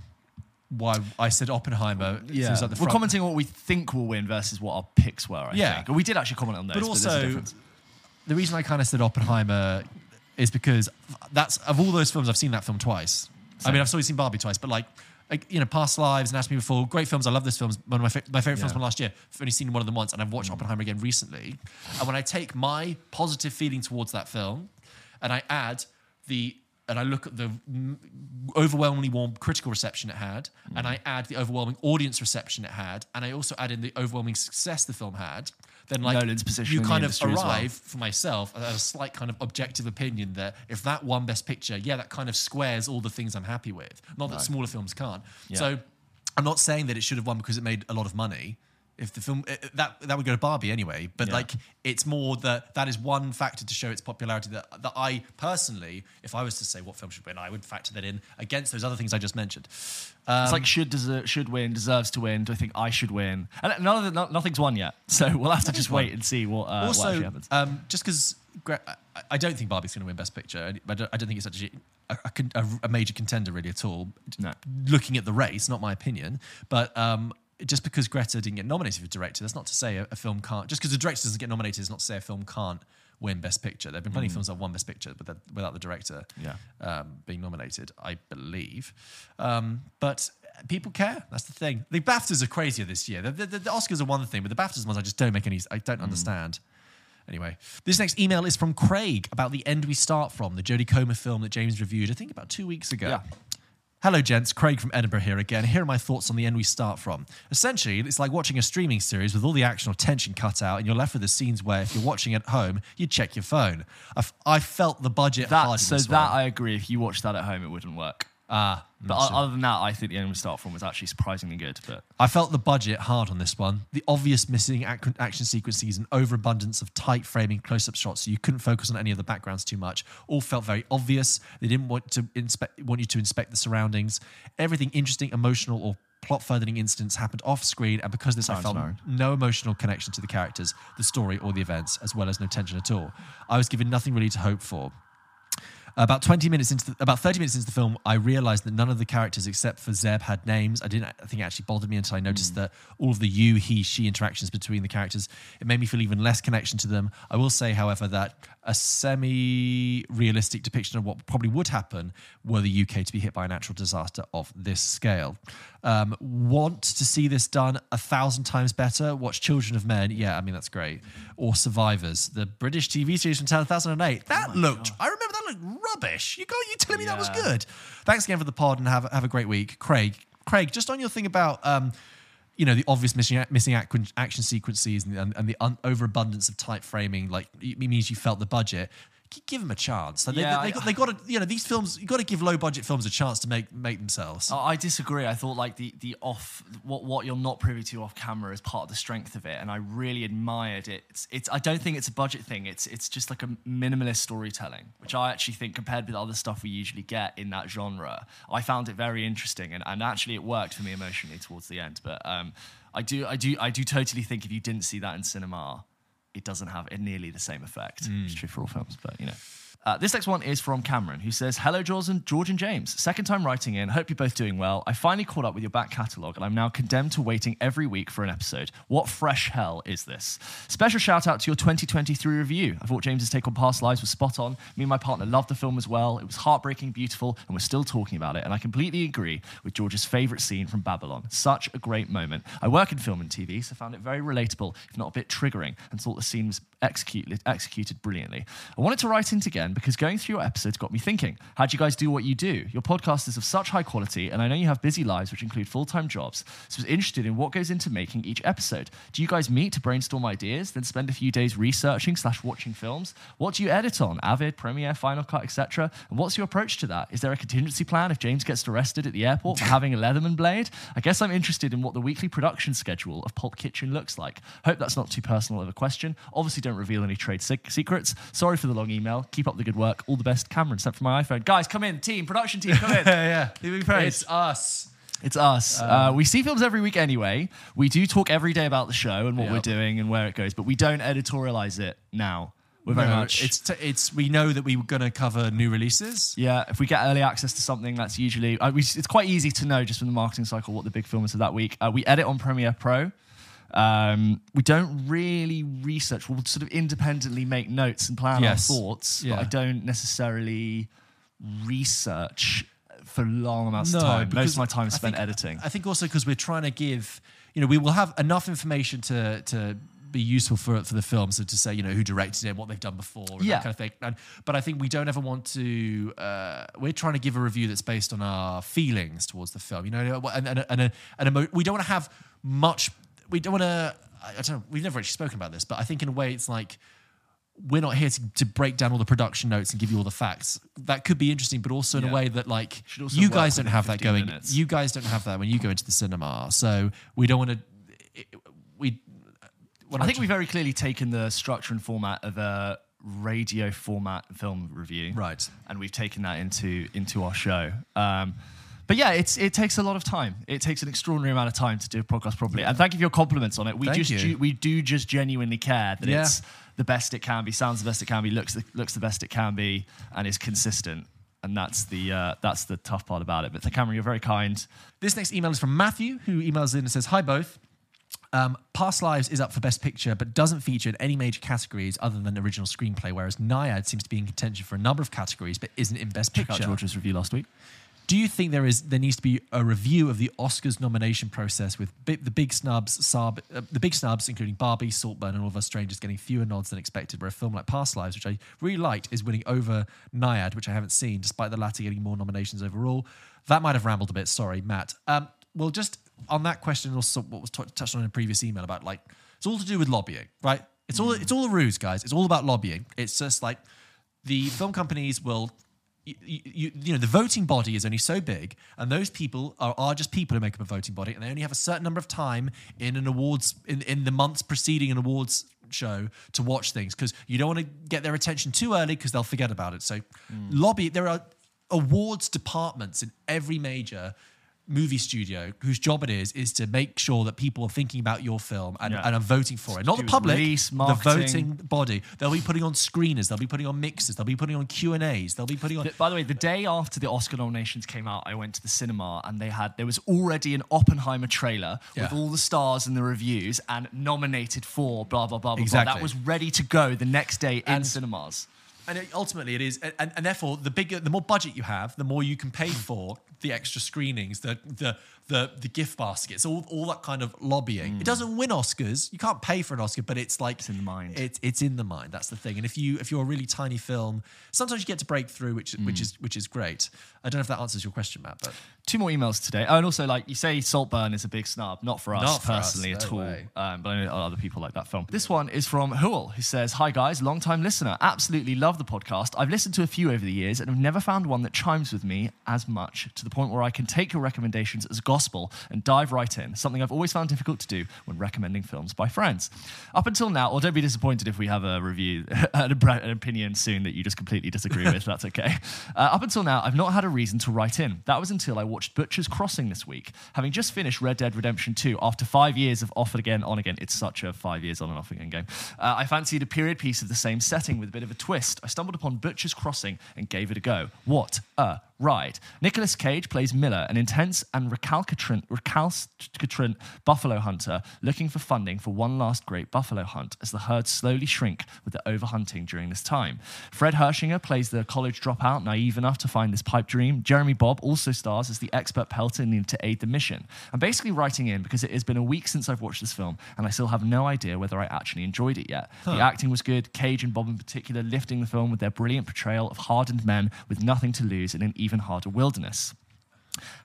why I said Oppenheimer. Yeah. Like the front. We're commenting on what we think will win versus what our picks were, I yeah. think. We did actually comment on those, but, also, but there's a difference. The reason I kind of said Oppenheimer is because that's of all those films, I've seen that film twice. Same. I mean, I've always seen Barbie twice, but like, like, you know, Past Lives, Anatomy of a Fall, great films. I love this film. One of my, fa- my favourite yeah. films from last year. I've only seen one of them once, and I've watched mm. Oppenheimer again recently. And when I take my positive feeling towards that film and I add the... and I look at the overwhelmingly warm critical reception it had, mm. and I add the overwhelming audience reception it had, and I also add in the overwhelming success the film had, then like Nolan's position you in kind the of arrive well. For myself at a slight kind of objective opinion that if that won Best Picture, yeah, that kind of squares all the things I'm happy with. Not that right. smaller films can't. Yeah. So I'm not saying that it should have won because it made a lot of money. If the film, it, that that would go to Barbie anyway, but yeah. like it's more that that is one factor to show its popularity that, that I personally, if I was to say what film should win, I would factor that in against those other things I just mentioned. Um, it's like should deserve, should win, deserves to win, do I think I should win? And none of the, no, nothing's won yet, so we'll have to just wait and see what, uh, also, what actually happens. Um, just because I don't think Barbie's going to win Best Picture, I don't, I don't think it's actually a, a, a major contender really at all. No. Looking at the race, not my opinion, but... Um, just because Greta didn't get nominated for director, that's not to say a, a film can't... Just because the director doesn't get nominated is not to say a film can't win Best Picture. There have been plenty mm. of films that have won Best Picture but that, without the director yeah. um, being nominated, I believe. Um, but people care. That's the thing. The BAFTAs are crazier this year. The, the, the Oscars are one thing, but the BAFTAs ones I just don't make any... I don't mm. understand. Anyway, this next email is from Craig about The End We Start From, the Jodie Comer film that James reviewed, I think about two weeks ago. Yeah. Hello, gents. Craig from Edinburgh here again. Here are my thoughts on The End We Start From. Essentially, it's like watching a streaming series with all the action or tension cut out, and you're left with the scenes where, if you're watching at home, you check your phone. I, f- I felt the budget that, hard. So in this that one. I agree. If you watched that at home, it wouldn't work. Ah, uh, but sure. Other than that, I think The End We Start From was actually surprisingly good. But I felt the budget hard on this one. The obvious missing ac- action sequences and overabundance of tight framing close-up shots, so you couldn't focus on any of the backgrounds too much. All felt very obvious. They didn't want to inspect, want you to inspect the surroundings. Everything interesting, emotional, or plot-furthering incidents happened off-screen, and because of this, I felt married. no emotional connection to the characters, the story, or the events, as well as no tension at all. I was given nothing really to hope for. About twenty minutes into, the, about thirty minutes into the film, I realised that none of the characters except for Zeb had names. I didn't I think it actually bothered me until I noticed mm. that all of the you, he, she interactions between the characters, it made me feel even less connection to them. I will say, however, that a semi-realistic depiction of what probably would happen were the U K to be hit by a natural disaster of this scale. Um, want to see this done a thousand times better? Watch Children of Men. Yeah, I mean, that's great. Or Survivors, the British T V series from two thousand eight. That oh looked... God. I remember that looked rubbish. You got you telling me yeah. that was good. Thanks again for the pod and have have a great week, Craig. Craig, just on your thing about um, you know, the obvious missing missing action sequences and and, and the un- overabundance of tight framing, like it means you felt the budget. Give them a chance. Like yeah, they, they, I, they got, they got to, you know, these films. You got to give low budget films a chance to make make themselves. I disagree. I thought like the the off what what you're not privy to off camera is part of the strength of it, and I really admired it. It's, it's I don't think it's a budget thing. It's it's just like a minimalist storytelling, which I actually think compared with other stuff we usually get in that genre, I found it very interesting, and, and actually it worked for me emotionally towards the end. But um, I do I do I do totally think if you didn't see that in cinema, it doesn't have nearly the same effect. Mm. It's true for all films, but you know. Uh, this next one is from Cameron, who says, hello, George and, George and James. Second time writing in. Hope you're both doing well. I finally caught up with your back catalogue, and I'm now condemned to waiting every week for an episode. What fresh hell is this? Special shout out to your twenty twenty-three review. I thought James's take on Past Lives was spot on. Me and my partner loved the film as well. It was heartbreaking, beautiful, and we're still talking about it. And I completely agree with George's favourite scene from Babylon. Such a great moment. I work in film and T V, so found it very relatable, if not a bit triggering, and thought the scene was execute, executed brilliantly. I wanted to write in again because going through your episodes got me thinking, how do you guys do what you do? Your podcast is of such high quality, and I know you have busy lives which include full-time jobs, so I was interested in what goes into making each episode. Do you guys meet to brainstorm ideas, then spend a few days researching slash watching films? What do you edit on? Avid, Premiere, Final Cut, et cetera? And what's your approach to that? Is there a contingency plan if James gets arrested at the airport for having a Leatherman blade? I guess I'm interested in what the weekly production schedule of Pulp Kitchen looks like. Hope that's not too personal of a question. Obviously don't reveal any trade sig- secrets. Sorry for the long email. Keep up the good work. All the best, Cameron, sent from my iPhone. Guys, come in. Team, production team, come in. Yeah, yeah. It's us. It's us. Um, uh, we see films every week anyway. We do talk every day about the show and what yep. we're doing and where it goes, but we don't editorialize it now. We're very no, much. It's t- it's we know that we we're going to cover new releases. Yeah, if we get early access to something, that's usually uh, we, it's quite easy to know just from the marketing cycle what the big film is of that week. Uh, we edit on Premiere Pro. Um, we don't really research. We'll sort of independently make notes and plan yes. our thoughts, yeah. but I don't necessarily research for long amounts no, of time. Most of my time is spent I think, editing. I think also because we're trying to give, you know, we will have enough information to to be useful for for the film, so to say, you know, who directed it, what they've done before, and yeah. that kind of thing. And, but I think we don't ever want to. Uh, we're trying to give a review that's based on our feelings towards the film, you know, and and and, a, and a, we don't want to have much. We don't want to, I don't know, we've never actually spoken about this, but I think in a way it's like, we're not here to, to break down all the production notes and give you all the facts. That could be interesting, but also in yeah. a way that like, you guys don't have that going. Minutes. You guys don't have that when you go into the cinema. So we don't want to, we... I think we've very clearly taken the structure and format of a radio format film review. Right. And we've taken that into into our show. Um But yeah, it's it takes a lot of time. It takes an extraordinary amount of time to do a podcast properly. Yeah. And thank you for your compliments on it. We thank just you. Ju- we do just genuinely care that yeah. it's the best it can be, sounds the best it can be, looks the, looks the best it can be, and is consistent. And that's the uh, that's the tough part about it. But Cameron, you're very kind. This next email is from Matthew, who emails in and says, "Hi both. Um, Past Lives is up for Best Picture, but doesn't feature in any major categories other than original screenplay. Whereas Nyad seems to be in contention for a number of categories, but isn't in Best Picture." Check out George's review last week. Do you think there is there needs to be a review of the Oscars nomination process with bi- the big snubs, Saab, uh, the big snubs, including Barbie, Saltburn, and All of Us Strangers, getting fewer nods than expected? Where a film like Past Lives, which I really liked, is winning over Nyad, which I haven't seen, despite the latter getting more nominations overall. That might have rambled a bit. Sorry, Matt. Um, well, just on that question, also what was t- touched on in a previous email about like it's all to do with lobbying, right? It's all mm. it's all a ruse, guys. It's all about lobbying. It's just like the film companies will. You, you, you know, the voting body is only so big, and those people are, are just people who make up a voting body, and they only have a certain number of time in an awards in, in the months preceding an awards show to watch things, because you don't want to get their attention too early because they'll forget about it. So mm. lobby, there are awards departments in every major movie studio whose job it is is to make sure that people are thinking about your film and, yeah. and are voting for it. Not the public, release, the voting body. They'll be putting on screeners, they'll be putting on mixers, they'll be putting on Q and A's, they'll be putting on... By the way, the day after the Oscar nominations came out, I went to the cinema and they had, there was already an Oppenheimer trailer yeah. with all the stars and the reviews and nominated for blah, blah, blah, blah, exactly. blah. That was ready to go the next day and in cinemas. And it, ultimately, it is, and, and therefore, the bigger, the more budget you have, the more you can pay for the extra screenings, the the the, the gift baskets, all all that kind of lobbying. Mm. It doesn't win Oscars; you can't pay for an Oscar, but it's like it's in the mind. It's it's in the mind. That's the thing. And if you if you're a really tiny film, sometimes you get to break through, which mm. which is which is great. I don't know if that answers your question, Matt. But two more emails today. Oh, and also, like you say, Saltburn is a big snub. Not for us Not for personally us, no at all. Um, but I know other people like that film. This one is from Huel, who says, "Hi guys, long time listener. Absolutely love the podcast. I've listened to a few over the years and have never found one that chimes with me as much, to the point where I can take your recommendations as gospel and dive right in, something I've always found difficult to do when recommending films by friends. Up until now, or don't be disappointed if we have a review, an opinion soon that you just completely disagree with, that's okay. Uh, up until now, I've not had a reason to write in. That was until I watched Butcher's Crossing this week, having just finished Red Dead Redemption two after five years of off again, on again. It's such a five years on and off again game. Uh, I fancied a period piece of the same setting with a bit of a twist. I stumbled upon Butcher's Crossing and gave it a go. What a Ride. Nicolas Cage plays Miller, an intense and recalcitrant, recalcitrant buffalo hunter looking for funding for one last great buffalo hunt as the herds slowly shrink with the overhunting during this time. Fred Hershinger plays the college dropout naive enough to find this pipe dream. Jeremy Bobb also stars as the expert pelter needed to aid the mission. I'm basically writing in because it has been a week since I've watched this film and I still have no idea whether I actually enjoyed it yet. Huh. The acting was good, Cage and Bob in particular lifting the film with their brilliant portrayal of hardened men with nothing to lose in an even harder wilderness.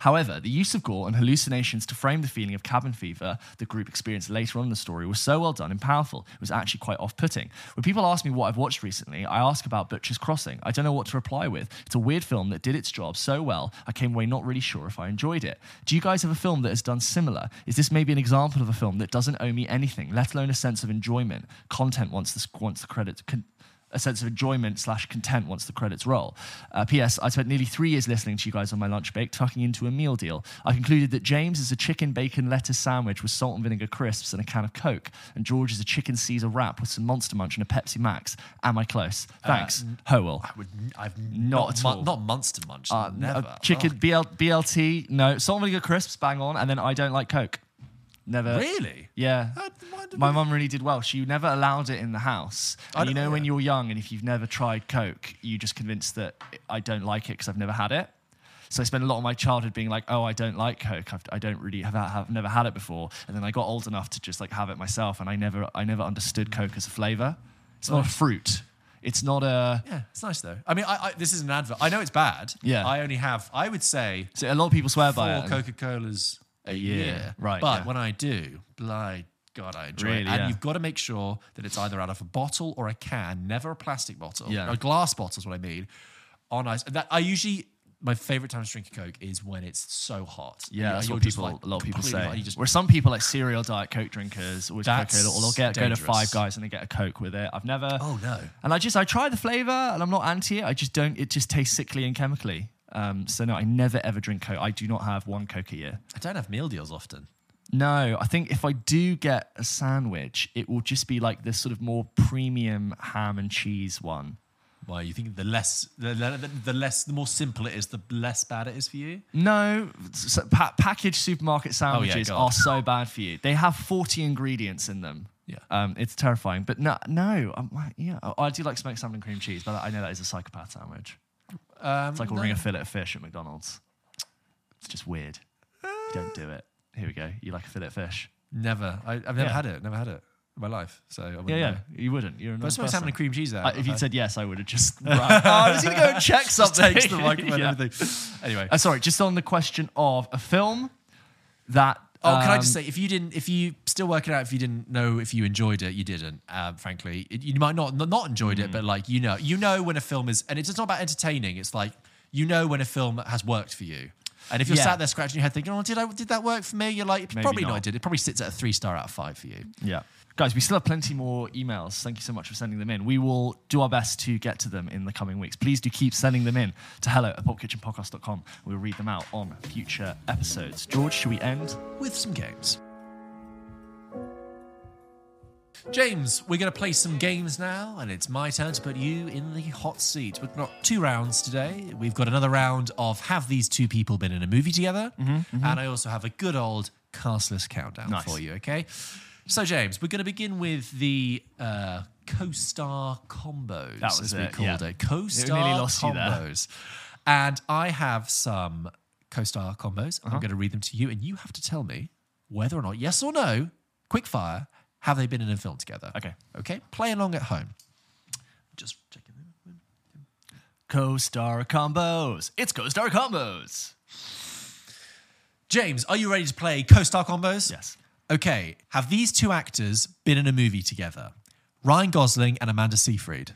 However, the use of gore and hallucinations to frame the feeling of cabin fever the group experienced later on in the story was so well done and powerful, it was actually quite off-putting. When people ask me what I've watched recently, I ask about Butcher's Crossing. I don't know what to reply with. It's a weird film that did its job so well, I came away not really sure if I enjoyed it. Do you guys have a film that has done similar? Is this maybe an example of a film that doesn't owe me anything, let alone a sense of enjoyment? Content once the, once the credits... Con- a sense of enjoyment slash content once the credits roll. Uh, P S. I spent nearly three years listening to you guys on my lunch break, tucking into a meal deal. I concluded that James is a chicken bacon lettuce sandwich with salt and vinegar crisps and a can of Coke, and George is a chicken Caesar wrap with some Monster Munch and a Pepsi Max. Am I close? Thanks, uh, Howell. I would, I've not, not, mu- not Monster Munch, uh, never. Uh, chicken, oh. B L, B L T, no. Salt and vinegar crisps, bang on, and then I don't like Coke. Never. Really? Yeah. I, My mum really did well. She never allowed it in the house. And you know, yeah. when you're young and if you've never tried Coke, you're just convinced that I don't like it because I've never had it. So I spent a lot of my childhood being like, oh, I don't like Coke. I've, I don't really have, have never had it before. And then I got old enough to just like have it myself, and I never I never understood Coke as a flavour. It's not oh. a fruit. It's not a... Yeah, it's nice though. I mean, I, I, this is an advert. I know it's bad. Yeah. I only have, I would say... So a lot of people swear by it. Four Coca-Colas... A year. year, right? But yeah. when I do, like God, I enjoy really, it. And yeah. you've got to make sure that it's either out of a bottle or a can, never a plastic bottle. Yeah. A glass bottle is what I mean. On ice, that I usually my favorite time to drink a Coke is when it's so hot. Yeah, you, that's what people, like a lot of people say. Like, just, where some people like cereal Diet Coke drinkers always Coke, or they'll get dangerous. Go to Five Guys and they get a Coke with it. I've never. Oh no. And I just I try the flavor and I'm not anti it. I just don't. It just tastes sickly and chemically. Um, so no, I never ever drink Coke. I do not have one Coke a year. I don't have meal deals often. No, I think if I do get a sandwich, it will just be like this sort of more premium ham and cheese one. Why, you think the less, the, the, the less, the more simple it is, the less bad it is for you? No, so pa- packaged supermarket sandwiches oh, yeah, are so bad for you. They have forty ingredients in them. Yeah, um, it's terrifying. But no, no, I'm, yeah, I do like smoked salmon and cream cheese, but I know that is a psychopath sandwich. Um, it's like ordering no. a fillet of fish at McDonald's. It's just weird. Uh, you don't do it. Here we go. You like a fillet of fish? Never. I, I've never yeah. had it. Never had it in my life. So I wouldn't yeah, yeah. Know. You wouldn't. You're a nice person. But I salmon and cream cheese there. I, if you'd I, said yes, I would have just. Right. oh, I was going to go and check something. Just takes the microphone yeah. and everything. Anyway, uh, sorry. Just on the question of a film that. Oh, can I just say, if you didn't, if you still work it out, if you didn't know if you enjoyed it, you didn't, um, frankly. It, you might not not enjoyed mm. it, but like, you know, you know when a film is, and it's not about entertaining, it's like, you know when a film has worked for you. And if you're yeah. sat there scratching your head thinking, oh, did I did that work for me? You're like, Maybe probably not. not. It did. It probably sits at a three star out of five for you. Yeah. Guys, we still have plenty more emails. Thank you so much for sending them in. We will do our best to get to them in the coming weeks. Please do keep sending them in to hello at pop kitchen podcast dot com. We'll read them out on future episodes. George, should we end with some games? James, we're going to play some games now, and it's my turn to put you in the hot seat. We've got two rounds today. We've got another round of have these two people been in a movie together? Mm-hmm, mm-hmm. And I also have a good old cast list countdown nice. for you, okay? So, James, we're going to begin with the uh, co-star combos, that was as we it, called yeah. it. Co-star it nearly lost combos. You there. And I have some co-star combos. Uh-huh. I'm going to read them to you, and you have to tell me whether or not, yes or no, quickfire, have they been in a film together? Okay. Okay, play along at home. Just checking. Co-star combos. It's co-star combos. James, are you ready to play co-star combos? Yes. Okay, have these two actors been in a movie together? Ryan Gosling and Amanda Seyfried.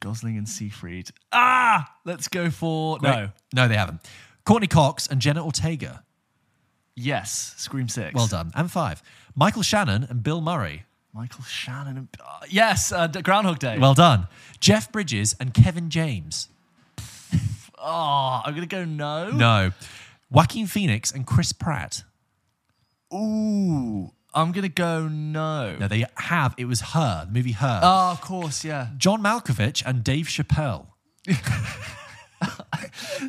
Gosling and Seyfried. Ah! Let's go for... Great. No. No, they haven't. Courtney Cox and Jenna Ortega. Yes, Scream six. Well done. And five. Michael Shannon and Bill Murray. Michael Shannon and... Uh, yes, uh, Groundhog Day. Well done. Jeff Bridges and Kevin James. oh, I'm going to go no. No. Joaquin Phoenix and Chris Pratt. Ooh, I'm going to go no. No, they have. It was Her, the movie Her. Oh, of course, yeah. John Malkovich and Dave Chappelle.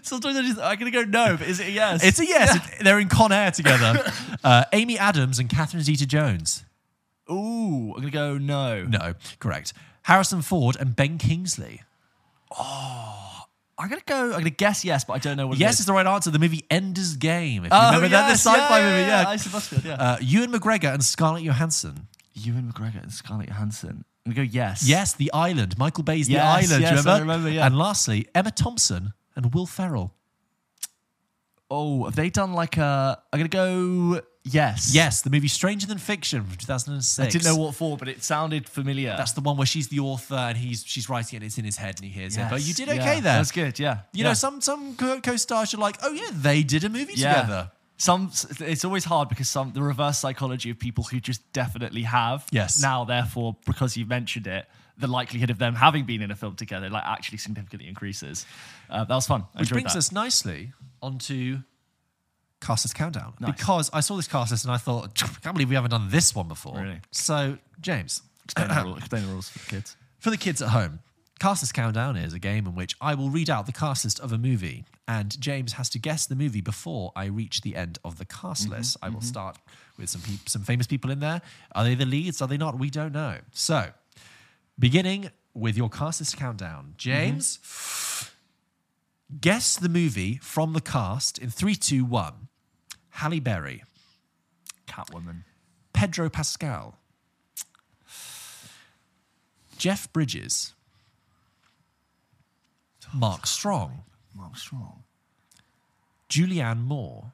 Sometimes I just, I'm going to go, no, but is it a yes? It's a yes. Yeah. They're in Con Air together. uh, Amy Adams and Catherine Zeta-Jones. Ooh, I'm going to go no. No, correct. Harrison Ford and Ben Kingsley. Oh, I'm going to go, I'm going to guess yes, but I don't know what it is. Yes is the right answer. The movie Ender's Game. If you oh, remember yes, that, the sci-fi yeah, yeah, movie, yeah. yeah. I used to watch it, yeah. Uh, Ewan McGregor and Scarlett Johansson. Ewan McGregor and Scarlett Johansson. I'm going to go yes. Yes, The Island. Michael Bay's yes, The Island, yes, remember? I remember, yeah. And lastly, Emma Thompson and Will Ferrell. Oh, have they done like a... I'm going to go... Yes. Yes, the movie Stranger Than Fiction from two thousand six. I didn't know what for, but it sounded familiar. That's the one where she's the author and he's she's writing it and it's in his head and he hears yes. it. But you did okay yeah. there. That's good, yeah. You yeah. know, some some co-stars are like, oh yeah, they did a movie yeah. together. Some It's always hard because some the reverse psychology of people who just definitely have. Yes. Now, therefore, because you've mentioned it, the likelihood of them having been in a film together like actually significantly increases. Uh, that was fun. I Which brings that. us nicely onto... Cast List Countdown. Nice. Because I saw this cast list and I thought, I can't believe we haven't done this one before. Really? So, James. Explain the rules, explain the rules for the kids. For the kids at home, Cast List Countdown is a game in which I will read out the cast list of a movie and James has to guess the movie before I reach the end of the cast mm-hmm, list. I mm-hmm. will start with some, pe- some famous people in there. Are they the leads? Are they not? We don't know. So, beginning with your Cast List Countdown, James, mm-hmm. guess the movie from the cast in three, two, one. Halle Berry. Catwoman. Pedro Pascal. Jeff Bridges. Mark Strong. Mark Strong. Julianne Moore.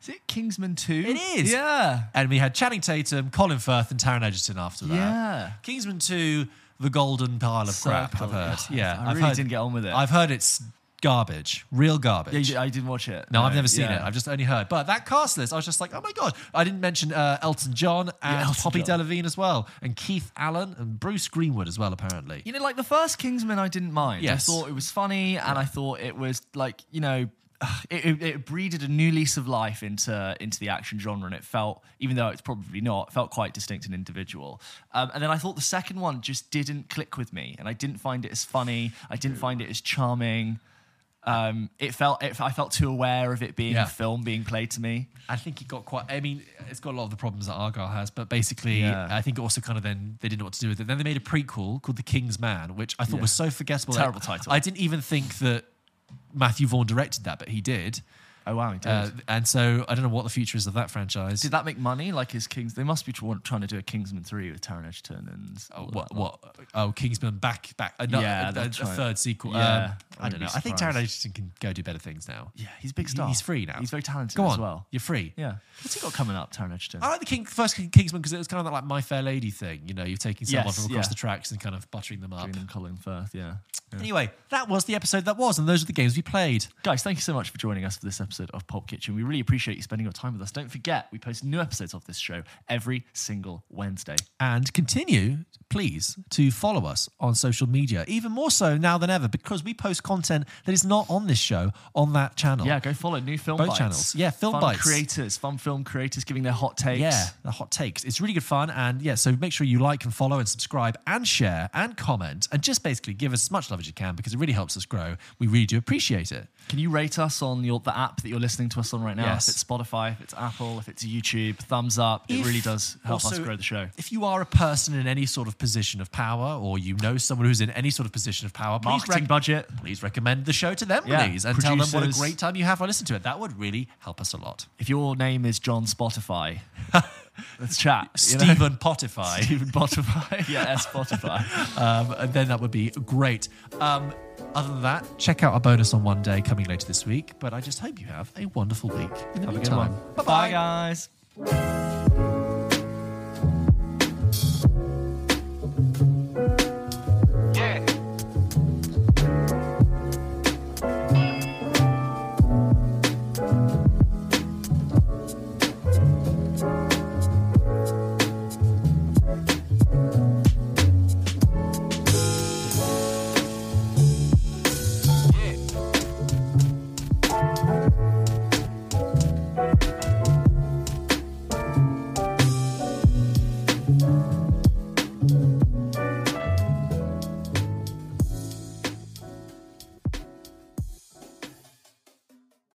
Is it Kingsman two? It is. Yeah. And we had Channing Tatum, Colin Firth and Taron Egerton after that. Yeah. Kingsman two, the golden pile of so crap, I've heard. Oh, yeah. I I've really heard, didn't get on with it. I've heard it's... Garbage. Real garbage. Yeah, I didn't watch it. No, no I've never seen yeah. it. I've just only heard. But that cast list, I was just like, oh my God. I didn't mention uh, Elton John and yeah, Elton Poppy John. Delevingne as well. And Keith Allen and Bruce Greenwood as well, apparently. You know, like the first Kingsman, I didn't mind. Yes. I thought it was funny and yeah. I thought it was like, you know, it, it, it breeded a new lease of life into, into the action genre. And it felt, even though it's probably not, it felt quite distinct and individual. Um, and then I thought the second one just didn't click with me. And I didn't find it as funny. I didn't find it as charming. Um, it felt it, I felt too aware of it being yeah. a film being played to me. I think it got quite I mean it's got a lot of the problems that Argylle has, but basically yeah. I think also kind of then they didn't know what to do with it. Then they made a prequel called The King's Man, which I thought yeah. was so forgettable. Terrible I, title. I didn't even think that Matthew Vaughn directed that, but he did. Oh wow, he did. Uh, and so I don't know what the future is of that franchise. Did that make money? Like his Kings? They must be trying to do a Kingsman three with Taron Egerton and oh, what? What? Oh, Kingsman back back. Uh, not, yeah, a, a, a third sequel. Yeah, um, I don't know. Surprised. I think Taron Egerton can go do better things now. Yeah, he's a big star. He's free now. He's very talented go on, as well. You're free. Yeah. What's he got coming up, Taron Egerton? I like the King, first Kingsman because it was kind of like My Fair Lady thing. You know, you're taking someone yes, from across yeah. the tracks and kind of buttering them up. And Colin Firth. Yeah. yeah. Anyway, that was the episode that was, and those are the games we played. Guys, thank you so much for joining us for this episode. episode of Pulp Kitchen. We really appreciate you spending your time with us. Don't forget, we post new episodes of this show every single Wednesday. And continue, please, to follow us on social media, even more so now than ever, because we post content that is not on this show, on that channel. Yeah, go follow New Film Both Bites. Channels. Yeah, Film fun Bites. creators, fun film creators giving their hot takes. Yeah, the hot takes. It's really good fun. And yeah, so make sure you like and follow and subscribe and share and comment and just basically give us as much love as you can because it really helps us grow. We really do appreciate it. Can you rate us on your, the app that you're listening to us on right now? Yes. If it's Spotify, if it's Apple, if it's YouTube, thumbs up. It if, really does help also, us grow the show. If you are a person in any sort of position of power or you know someone who's in any sort of position of power, Marketing please, rec- budget. please recommend the show to them, yeah. please, and Producers. tell them what a great time you have when listening to it. That would really help us a lot. If your name is John Spotify, let's chat. Stephen know? Potify. Stephen Potify. yeah, Spotify. Um, and then that would be great. Um, Other than that, check out our bonus on One Day coming later this week. But I just hope you have a wonderful week. Have a good time. Bye-bye. Bye, guys.